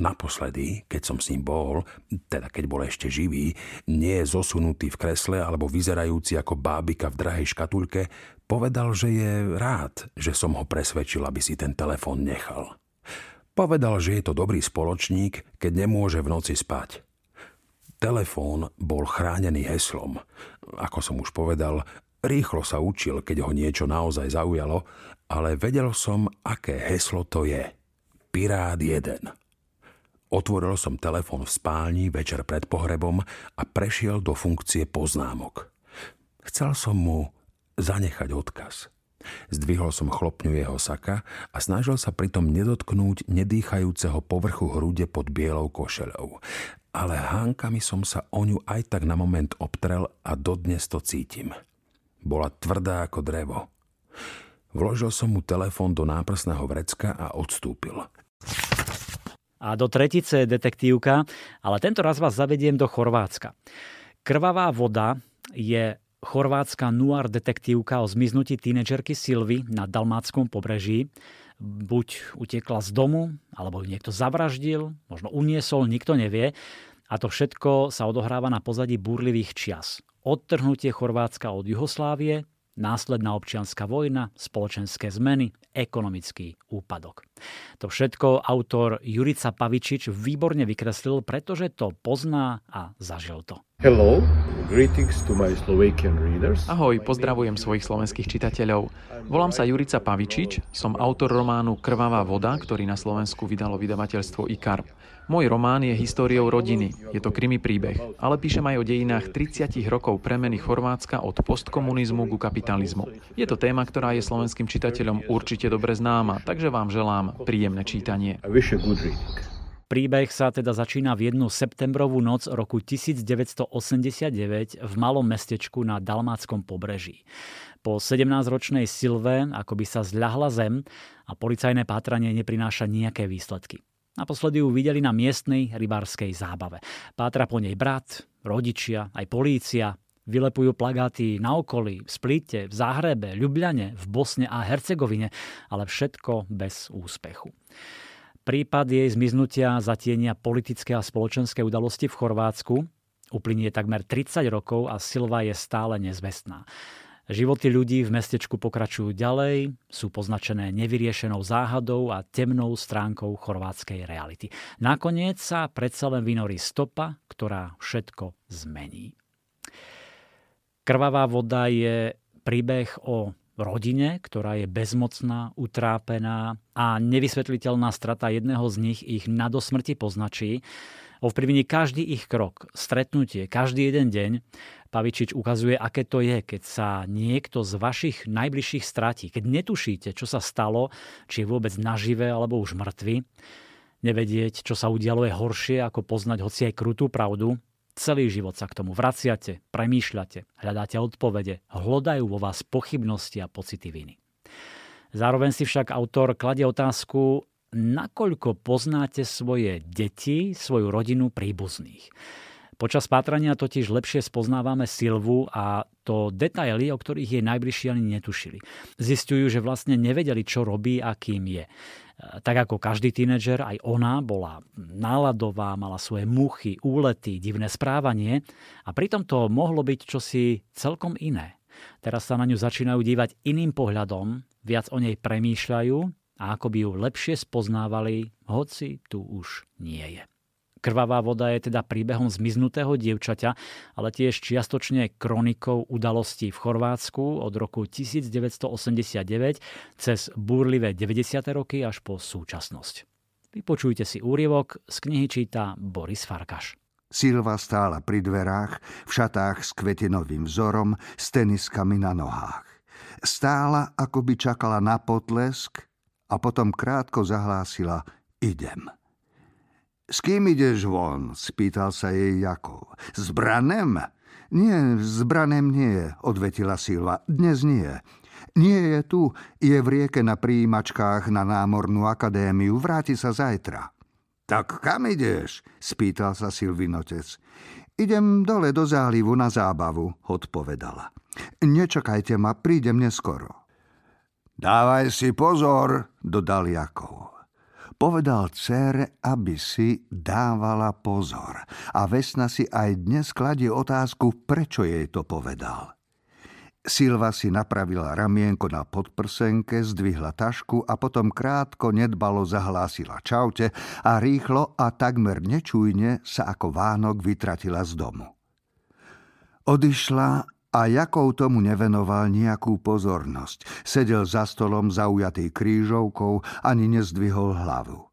Naposledy, keď som s ním bol, teda keď bol ešte živý, nie zosunutý v kresle alebo vyzerajúci ako bábika v drahej škatulke, povedal, že je rád, že som ho presvedčil, aby si ten telefón nechal. Povedal, že je to dobrý spoločník, keď nemôže v noci spať. Telefón bol chránený heslom. Ako som už povedal, rýchlo sa učil, keď ho niečo naozaj zaujalo, ale vedel som, aké heslo to je. Pirát jeden. Otvoril som telefón v spálni večer pred pohrebom a prešiel do funkcie poznámok. Chcel som mu zanechať odkaz. Zdvihol som chlopňu jeho saka a snažil sa pritom nedotknúť nedýchajúceho povrchu hrude pod bielou košeľou. Ale hánkami som sa o ňu aj tak na moment obtrel a dodnes to cítim. Bola tvrdá ako drevo. Vložil som mu telefón do náprsného vrecka a odstúpil. A do tretice detektívka, ale tento raz vás zavediem do Chorvátska. Krvavá voda je chorvátska noir detektívka o zmiznutí tínedžerky Silvy na dalmáckom pobreží. Buď utekla z domu, alebo ju niekto zavraždil, možno uniesol, nikto nevie. A to všetko sa odohráva na pozadí búrlivých čias. Odtrhnutie Chorvátska od Juhoslávie, následná občianska vojna, spoločenské zmeny, ekonomický úpadok. To všetko autor Jurica Pavičić výborne vykreslil, pretože to pozná a zažil to. Hello. Greetings to my Slovakian readers. Ahoj, pozdravujem svojich slovenských čitateľov. Volám sa Jurica Pavičić, som autor románu Krvavá voda, ktorý na Slovensku vydalo vydavateľstvo IKAR. Môj román je históriou rodiny. Je to krimi príbeh, ale píšem aj o dejinách tridsať rokov premeny Chorvátska od postkomunizmu ku kapitalizmu. Je to téma, ktorá je slovenským čitateľom určite dobre známa, takže vám želám príjemné čítanie. Príbeh sa teda začína v jednu septembrovú noc roku devätnásťstoosemdesiatdeväť v malom mestečku na dalmáckom pobreží. Po sedemnásťročnej Silve akoby sa zľahla zem a policajné pátranie neprináša nejaké výsledky. Naposledy ju videli na miestnej rybárskej zábave. Pátra po nej brat, rodičia, aj polícia. Vylepujú plagáty na okolí, v Splite, v Záhrebe, Ljubljane, v Bosne a Hercegovine, ale všetko bez úspechu. Prípad jej zmiznutia zatienia politické a spoločenské udalosti v Chorvátsku. Uplynie takmer tridsať rokov a Silva je stále nezvestná. Životy ľudí v mestečku pokračujú ďalej, sú poznačené nevyriešenou záhadou a temnou stránkou chorvátskej reality. Nakoniec sa predsa len vynorí stopa, ktorá všetko zmení. Krvavá voda je príbeh o rodine, ktorá je bezmocná, utrápená a nevysvetliteľná strata jedného z nich ich na dosmrti poznačí. Ovplyvní každý ich krok, stretnutie, každý jeden deň. Pavičić ukazuje, aké to je, keď sa niekto z vašich najbližších stratí, keď netušíte, čo sa stalo, či je vôbec naživé alebo už mŕtvy. Nevedieť, čo sa udialo, je horšie, ako poznať hoci aj krutú pravdu. Celý život sa k tomu vraciate, premýšľate, hľadáte odpovede, hľadajú vo vás pochybnosti a pocity viny. Zároveň si však autor kladie otázku, nakoľko poznáte svoje deti, svoju rodinu, príbuzných. Počas pátrania totiž lepšie spoznávame Silvu a to detaily, o ktorých jej najbližší ani netušili. Zisťujú, že vlastne nevedeli, čo robí a kým je. Tak ako každý tínedžer, aj ona bola náladová, mala svoje muchy, úlety, divné správanie a pritom to mohlo byť čosi celkom iné. Teraz sa na ňu začínajú dívať iným pohľadom, viac o nej premýšľajú a akoby ju lepšie spoznávali, hoci tu už nie je. Krvavá voda je teda príbehom zmiznutého dievčaťa, ale tiež čiastočne kronikou udalostí v Chorvátsku od roku devätnásťstoosemdesiatdeväť cez búrlivé deväťdesiate roky až po súčasnosť. Vypočujte si úryvok, z knihy číta Boris Farkaš. Silva stála pri dverách, v šatách s kvetinovým vzorom, s teniskami na nohách. Stála, ako by čakala na potlesk a potom krátko zahlásila idem. S kým ideš von? Spýtal sa jej Jakov. S Branem? Nie, s Branem nie, odvetila Silva. Dnes nie. Nie je tu, je v rieke na príjimačkách na námornú akadémiu, vráti sa zajtra. Tak kam ideš? Spýtal sa Silvin otec. Idem dole do zálivu na zábavu, odpovedala. Nečakajte ma, prídem neskoro. Dávaj si pozor, dodal Jakov. Povedal dcére, aby si dávala pozor. A Vesna si aj dnes kladie otázku, prečo jej to povedal. Silva si napravila ramienko na podprsenke, zdvihla tašku a potom krátko nedbalo zahlásila čaute a rýchlo a takmer nečujne sa ako vánok vytratila z domu. Odišla a Jakov tomu nevenoval nejakú pozornosť. Sedel za stolom zaujatý krížovkou, ani nezdvihol hlavu.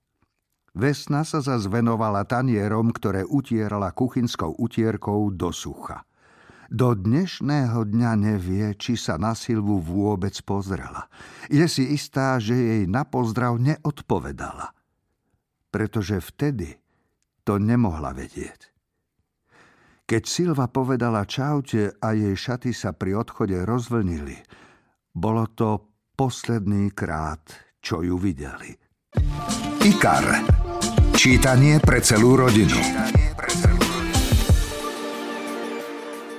Vesna sa zazvenovala tanierom, ktoré utierala kuchynskou utierkou do sucha. Do dnešného dňa nevie, či sa na Silvu vôbec pozrela. Je si istá, že jej na pozdrav neodpovedala. Pretože vtedy to nemohla vedieť. Keď Silva povedala čaute a jej šaty sa pri odchode rozvlnili, bolo to posledný krát, čo ju videli. IKAR. Čítanie pre celú rodinu.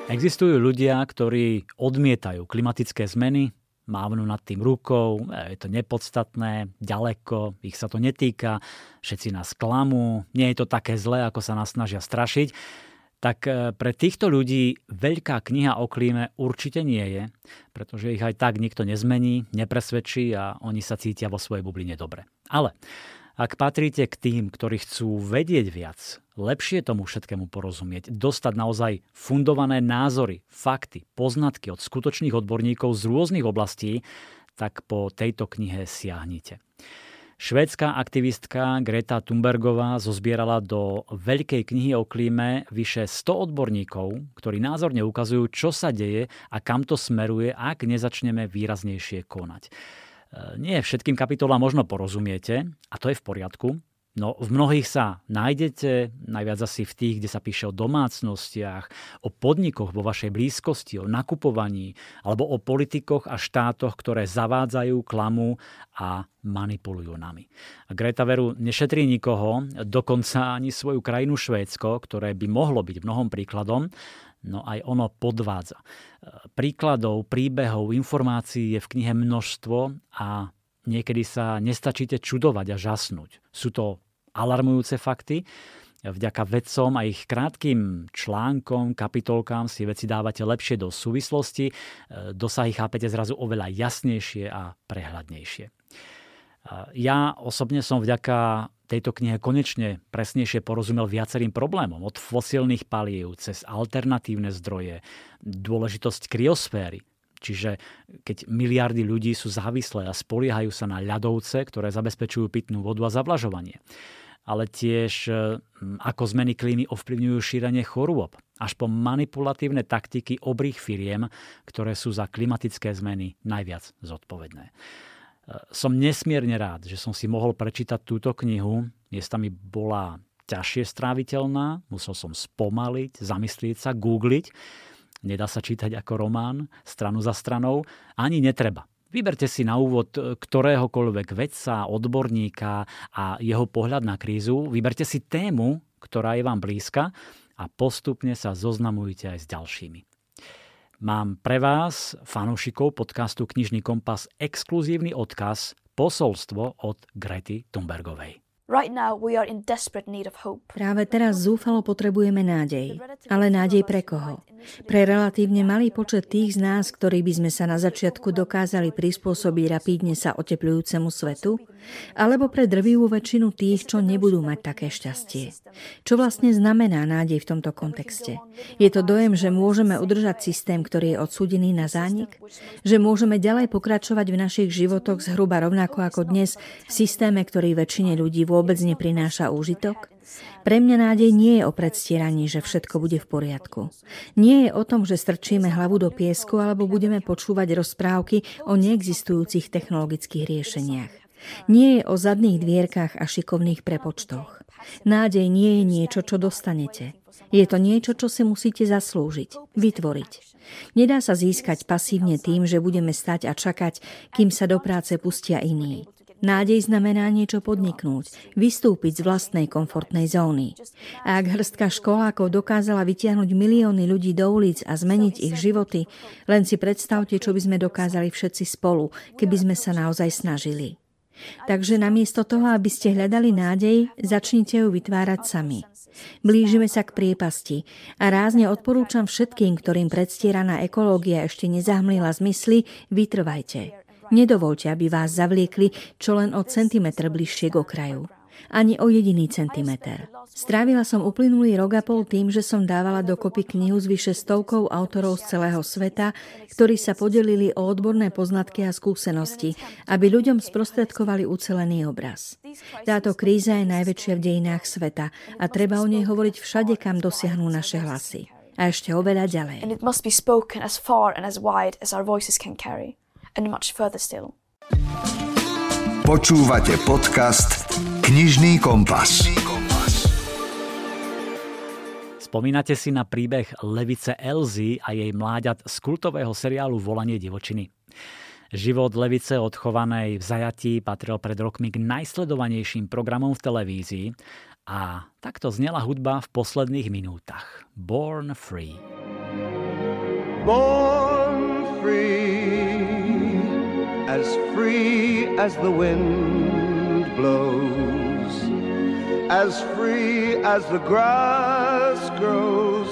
Existujú ľudia, ktorí odmietajú klimatické zmeny, mávnu nad tým rukou, je to nepodstatné, ďaleko, ich sa to netýka, všetci nás klamú, nie je to také zlé, ako sa nás snažia strašiť. Tak pre týchto ľudí veľká kniha o klíme určite nie je, pretože ich aj tak nikto nezmení, nepresvedčí a oni sa cítia vo svojej bubline dobre. Ale ak patríte k tým, ktorí chcú vedieť viac, lepšie tomu všetkému porozumieť, dostať naozaj fundované názory, fakty, poznatky od skutočných odborníkov z rôznych oblastí, tak po tejto knihe siahnite. Švédska aktivistka Greta Thunbergová zozbierala do veľkej knihy o klíme vyše sto odborníkov, ktorí názorne ukazujú, čo sa deje a kam to smeruje, ak nezačneme výraznejšie konať. Nie všetkým kapitolám možno porozumiete, a to je v poriadku, no v mnohých sa nájdete, najviac asi v tých, kde sa píše o domácnostiach, o podnikoch vo vašej blízkosti, o nakupovaní, alebo o politikoch a štátoch, ktoré zavádzajú, klamú a manipulujú nami. A Greta veru nešetrí nikoho, dokonca ani svoju krajinu Švédsko, ktoré by mohlo byť mnohom príkladom, no aj ono podvádza. Príkladov, príbehov, informácií je v knihe množstvo a niekedy sa nestačíte čudovať a žasnúť. Sú to alarmujúce fakty. Vďaka vedcom a ich krátkym článkom, kapitolkám si veci dávate lepšie do súvislosti, dosahy chápete zrazu oveľa jasnejšie a prehľadnejšie. Ja osobne som vďaka tejto knihe konečne presnejšie porozumel viacerým problémom. Od fosílnych palív cez alternatívne zdroje, dôležitosť kryosféry. Čiže keď miliardy ľudí sú závislé a spoliehajú sa na ľadovce, ktoré zabezpečujú pitnú vodu a zavlažovanie. Ale tiež ako zmeny klímy ovplyvňujú šírenie chorôb, až po manipulatívne taktiky obrých firiem, ktoré sú za klimatické zmeny najviac zodpovedné. Som nesmierne rád, že som si mohol prečítať túto knihu. Miestami bola ťažšie stráviteľná, musel som spomaliť, zamyslieť sa, googliť. Nedá sa čítať ako román, stranu za stranou, ani netreba. Vyberte si na úvod ktoréhokoľvek vedca, odborníka a jeho pohľad na krízu. Vyberte si tému, ktorá je vám blízka a postupne sa zoznamujte aj s ďalšími. Mám pre vás, fanúšikov podcastu Knižný kompas, exkluzívny odkaz, posolstvo od Grety Thunbergovej. Práve teraz zúfalo potrebujeme nádej. Ale nádej pre koho? Pre relatívne malý počet tých z nás, ktorí by sme sa na začiatku dokázali prispôsobiť rapídne sa oteplujúcemu svetu? Alebo pre drvivú väčšinu tých, čo nebudú mať také šťastie? Čo vlastne znamená nádej v tomto kontexte? Je to dojem, že môžeme udržať systém, ktorý je odsúdený na zánik? Že môžeme ďalej pokračovať v našich životoch zhruba rovnako ako dnes v systéme, ktorý väčšine ľudí vôbec neprináša úžitok? Pre mňa nádej nie je o predstieraní, že všetko bude v poriadku. Nie je o tom, že strčíme hlavu do piesku alebo budeme počúvať rozprávky o neexistujúcich technologických riešeniach. Nie je o zadných dvierkách a šikovných prepočtoch. Nádej nie je niečo, čo dostanete. Je to niečo, čo si musíte zaslúžiť, vytvoriť. Nedá sa získať pasívne tým, že budeme stať a čakať, kým sa do práce pustia iní. Nádej znamená niečo podniknúť, vystúpiť z vlastnej komfortnej zóny. A ak hŕstka školákov dokázala vytiahnuť milióny ľudí do ulic a zmeniť ich životy, len si predstavte, čo by sme dokázali všetci spolu, keby sme sa naozaj snažili. Takže namiesto toho, aby ste hľadali nádej, začnite ju vytvárať sami. Blížime sa k priepasti a rázne odporúčam všetkým, ktorým predstieraná ekológia ešte nezahmlila zmysly, vytrvajte. Nedovoľte, aby vás zavliekli čo len o centimetr bližšie k okraju. Ani o jediný centimeter. Strávila som uplynulý rok a pol tým, že som dávala dokopy knihu s vyše stovkou autorov z celého sveta, ktorí sa podelili o odborné poznatky a skúsenosti, aby ľuďom sprostredkovali ucelený obraz. Táto kríza je najväčšia v dejinách sveta a treba o nej hovoriť všade, kam dosiahnu naše hlasy. A ešte oveľa ďalej. Počúvate podcast Knižný kompas. Spomínate si na príbeh levice Elzy a jej mláďat z kultového seriálu Volanie divočiny. Život levice odchovanej v zajatí patril pred rokmi k najsledovanejším programom v televízii a takto znela hudba v posledných minútach. Born Free. Born Free. As free as the wind blows, as free as the grass grows,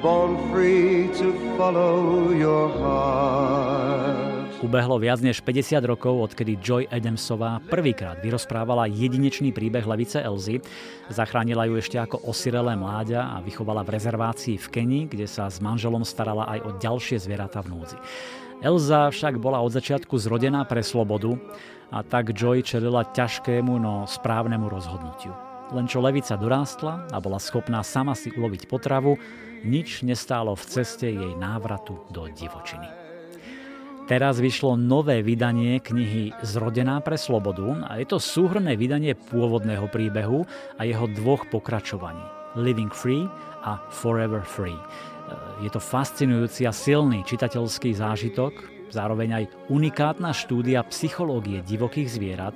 born free to follow your heart. Ubehlo viac než päťdesiat rokov, odkedy Joy Adamsová prvýkrát vyrozprávala jedinečný príbeh levice Elzy. Zachránila ju ešte ako osirelé mláďa a vychovala v rezervácii v Kenii, kde sa s manželom starala aj o ďalšie zvieratá v núdzi. Elza však bola od začiatku zrodená pre slobodu a tak Joy čelila ťažkému, no správnemu rozhodnutiu. Len čo levica dorástla a bola schopná sama si uloviť potravu, nič nestálo v ceste jej návratu do divočiny. Teraz vyšlo nové vydanie knihy Zrodená pre slobodu a je to súhrnné vydanie pôvodného príbehu a jeho dvoch pokračovaní Living Free a Forever Free. Je to fascinujúci a silný čitateľský zážitok, zároveň aj unikátna štúdia psychológie divokých zvierat,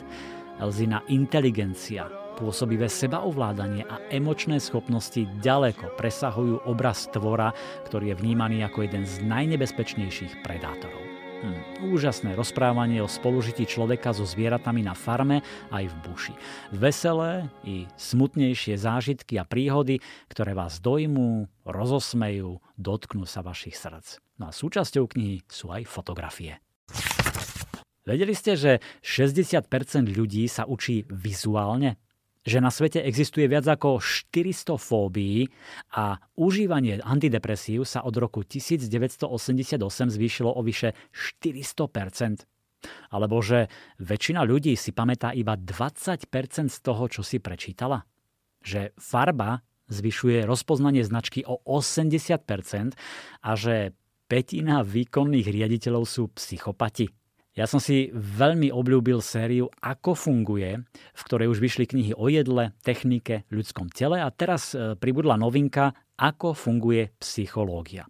Elzina inteligencia, pôsobivé sebaovládanie a emočné schopnosti ďaleko presahujú obraz tvora, ktorý je vnímaný ako jeden z najnebezpečnejších predátorov. Hm, úžasné rozprávanie o spolužití človeka so zvieratami na farme aj v buši. Veselé i smutnejšie zážitky a príhody, ktoré vás dojmú, rozosmejú, dotknú sa vašich srdc. No a súčasťou knihy sú aj fotografie. Vedeli ste, že šesťdesiat percent ľudí sa učí vizuálne? Že na svete existuje viac ako štyristo fóbií a užívanie antidepresív sa od roku devätnásť osemdesiatosem zvýšilo o vyše štyristo percent. Alebo že väčšina ľudí si pamätá iba dvadsať percent z toho, čo si prečítala. Že farba zvyšuje rozpoznanie značky o osemdesiat percent a že pätina výkonných riaditeľov sú psychopati. Ja som si veľmi obľúbil sériu Ako funguje, v ktorej už vyšli knihy o jedle, technike, ľudskom tele a teraz pribudla novinka Ako funguje psychológia.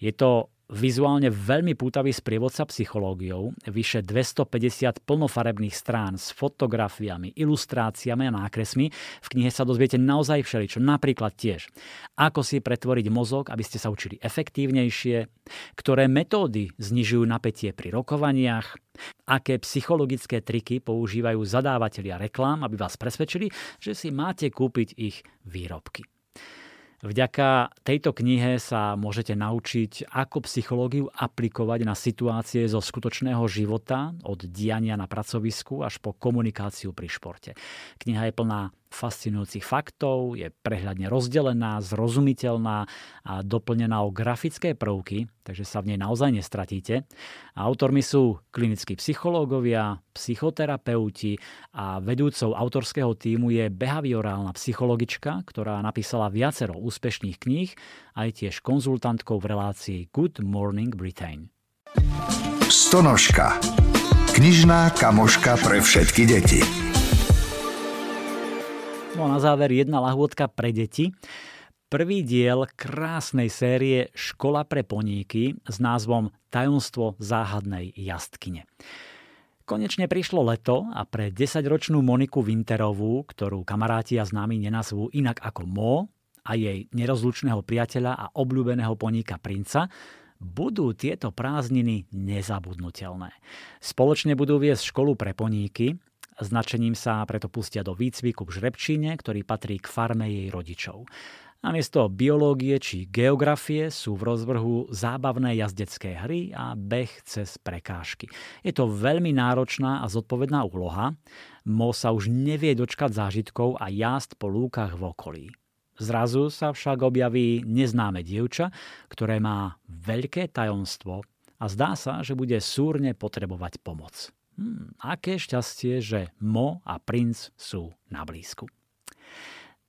Je to vizuálne veľmi pútavý sprievodca psychológiou, vyše dvestopäťdesiat plnofarebných strán s fotografiami, ilustráciami a nákresmi. V knihe sa dozviete naozaj všeličo, napríklad tiež, ako si pretvoriť mozog, aby ste sa učili efektívnejšie, ktoré metódy znižujú napätie pri rokovaniach, aké psychologické triky používajú zadávateľia reklám, aby vás presvedčili, že si máte kúpiť ich výrobky. Vďaka tejto knihe sa môžete naučiť, ako psychológiu aplikovať na situácie zo skutočného života, od diania na pracovisku až po komunikáciu pri športe. Kniha je plná fascinujúcich faktov, je prehľadne rozdelená, zrozumiteľná a doplnená o grafické prvky, takže sa v nej naozaj nestratíte. A autormi sú klinickí psychológovia, psychoterapeuti a vedúcou autorského tímu je behaviorálna psychologička, ktorá napísala viacero úspešných kníh a je tiež konzultantkou v relácii Good Morning Britain. Stonožka. Knižná kamoška pre všetky deti. prišlo na záver jedna lahôdka pre deti. Prvý diel krásnej série Škola pre poníky s názvom Tajomstvo záhadnej jazdkyne. Konečne prišlo leto a pre desaťročnú Moniku Winterovú, ktorú kamaráti a známi nenazvú inak ako Mo, a jej nerozlučného priateľa a obľúbeného poníka Princa, budú tieto prázdniny nezabudnutelné. Spoločne budú viesť Školu pre poníky, značením sa preto pustia do výcviku v žrebčine, ktorý patrí k farme jej rodičov. Namiesto biológie či geografie sú v rozvrhu zábavné jazdecké hry a beh cez prekážky. Je to veľmi náročná a zodpovedná úloha. Mo sa už nevie dočkať zážitkov a jazd po lúkach v okolí. Zrazu sa však objaví neznáme dievča, ktoré má veľké tajomstvo a zdá sa, že bude súrne potrebovať pomoc. Hmm, aké šťastie, že Mo a Princ sú na blízku.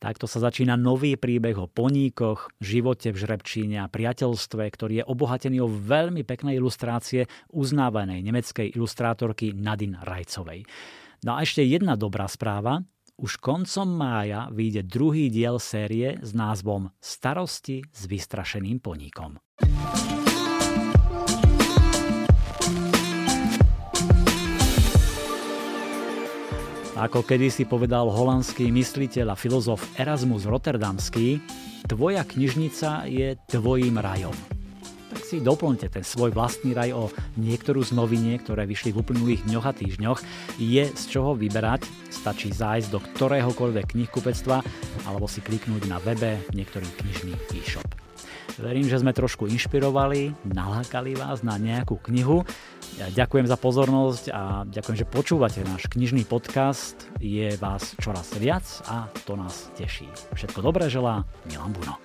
Takto sa začína nový príbeh o poníkoch, živote v žrebčíne a priateľstve, ktorý je obohatený o veľmi pekné ilustrácie uznávanej nemeckej ilustrátorky Nadine Rajcovej. No a ešte jedna dobrá správa. Už koncom mája vyjde druhý diel série s názvom Starosti s vystrašeným poníkom. Ako kedysi povedal holandský mysliteľ a filozof Erasmus Rotterdamský, tvoja knižnica je tvojím rajom. Tak si doplňte ten svoj vlastný raj o niektorú z noviniek, ktoré vyšli v uplynulých dňoch a týždňoch. Je z čoho vyberať, stačí zájsť do ktoréhokoľvek knihkupectva alebo si kliknúť na webe niektorý knižný e-shop. Verím, že sme trošku inšpirovali, nalákali vás na nejakú knihu. Ja ďakujem za pozornosť a ďakujem, že počúvate náš knižný podcast. Je vás čoraz viac a to nás teší. Všetko dobré želá Milan Buno.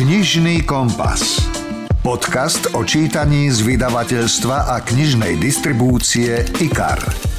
Knižný kompas. Podcast o čítaní z vydavateľstva a knižnej distribúcie IKAR.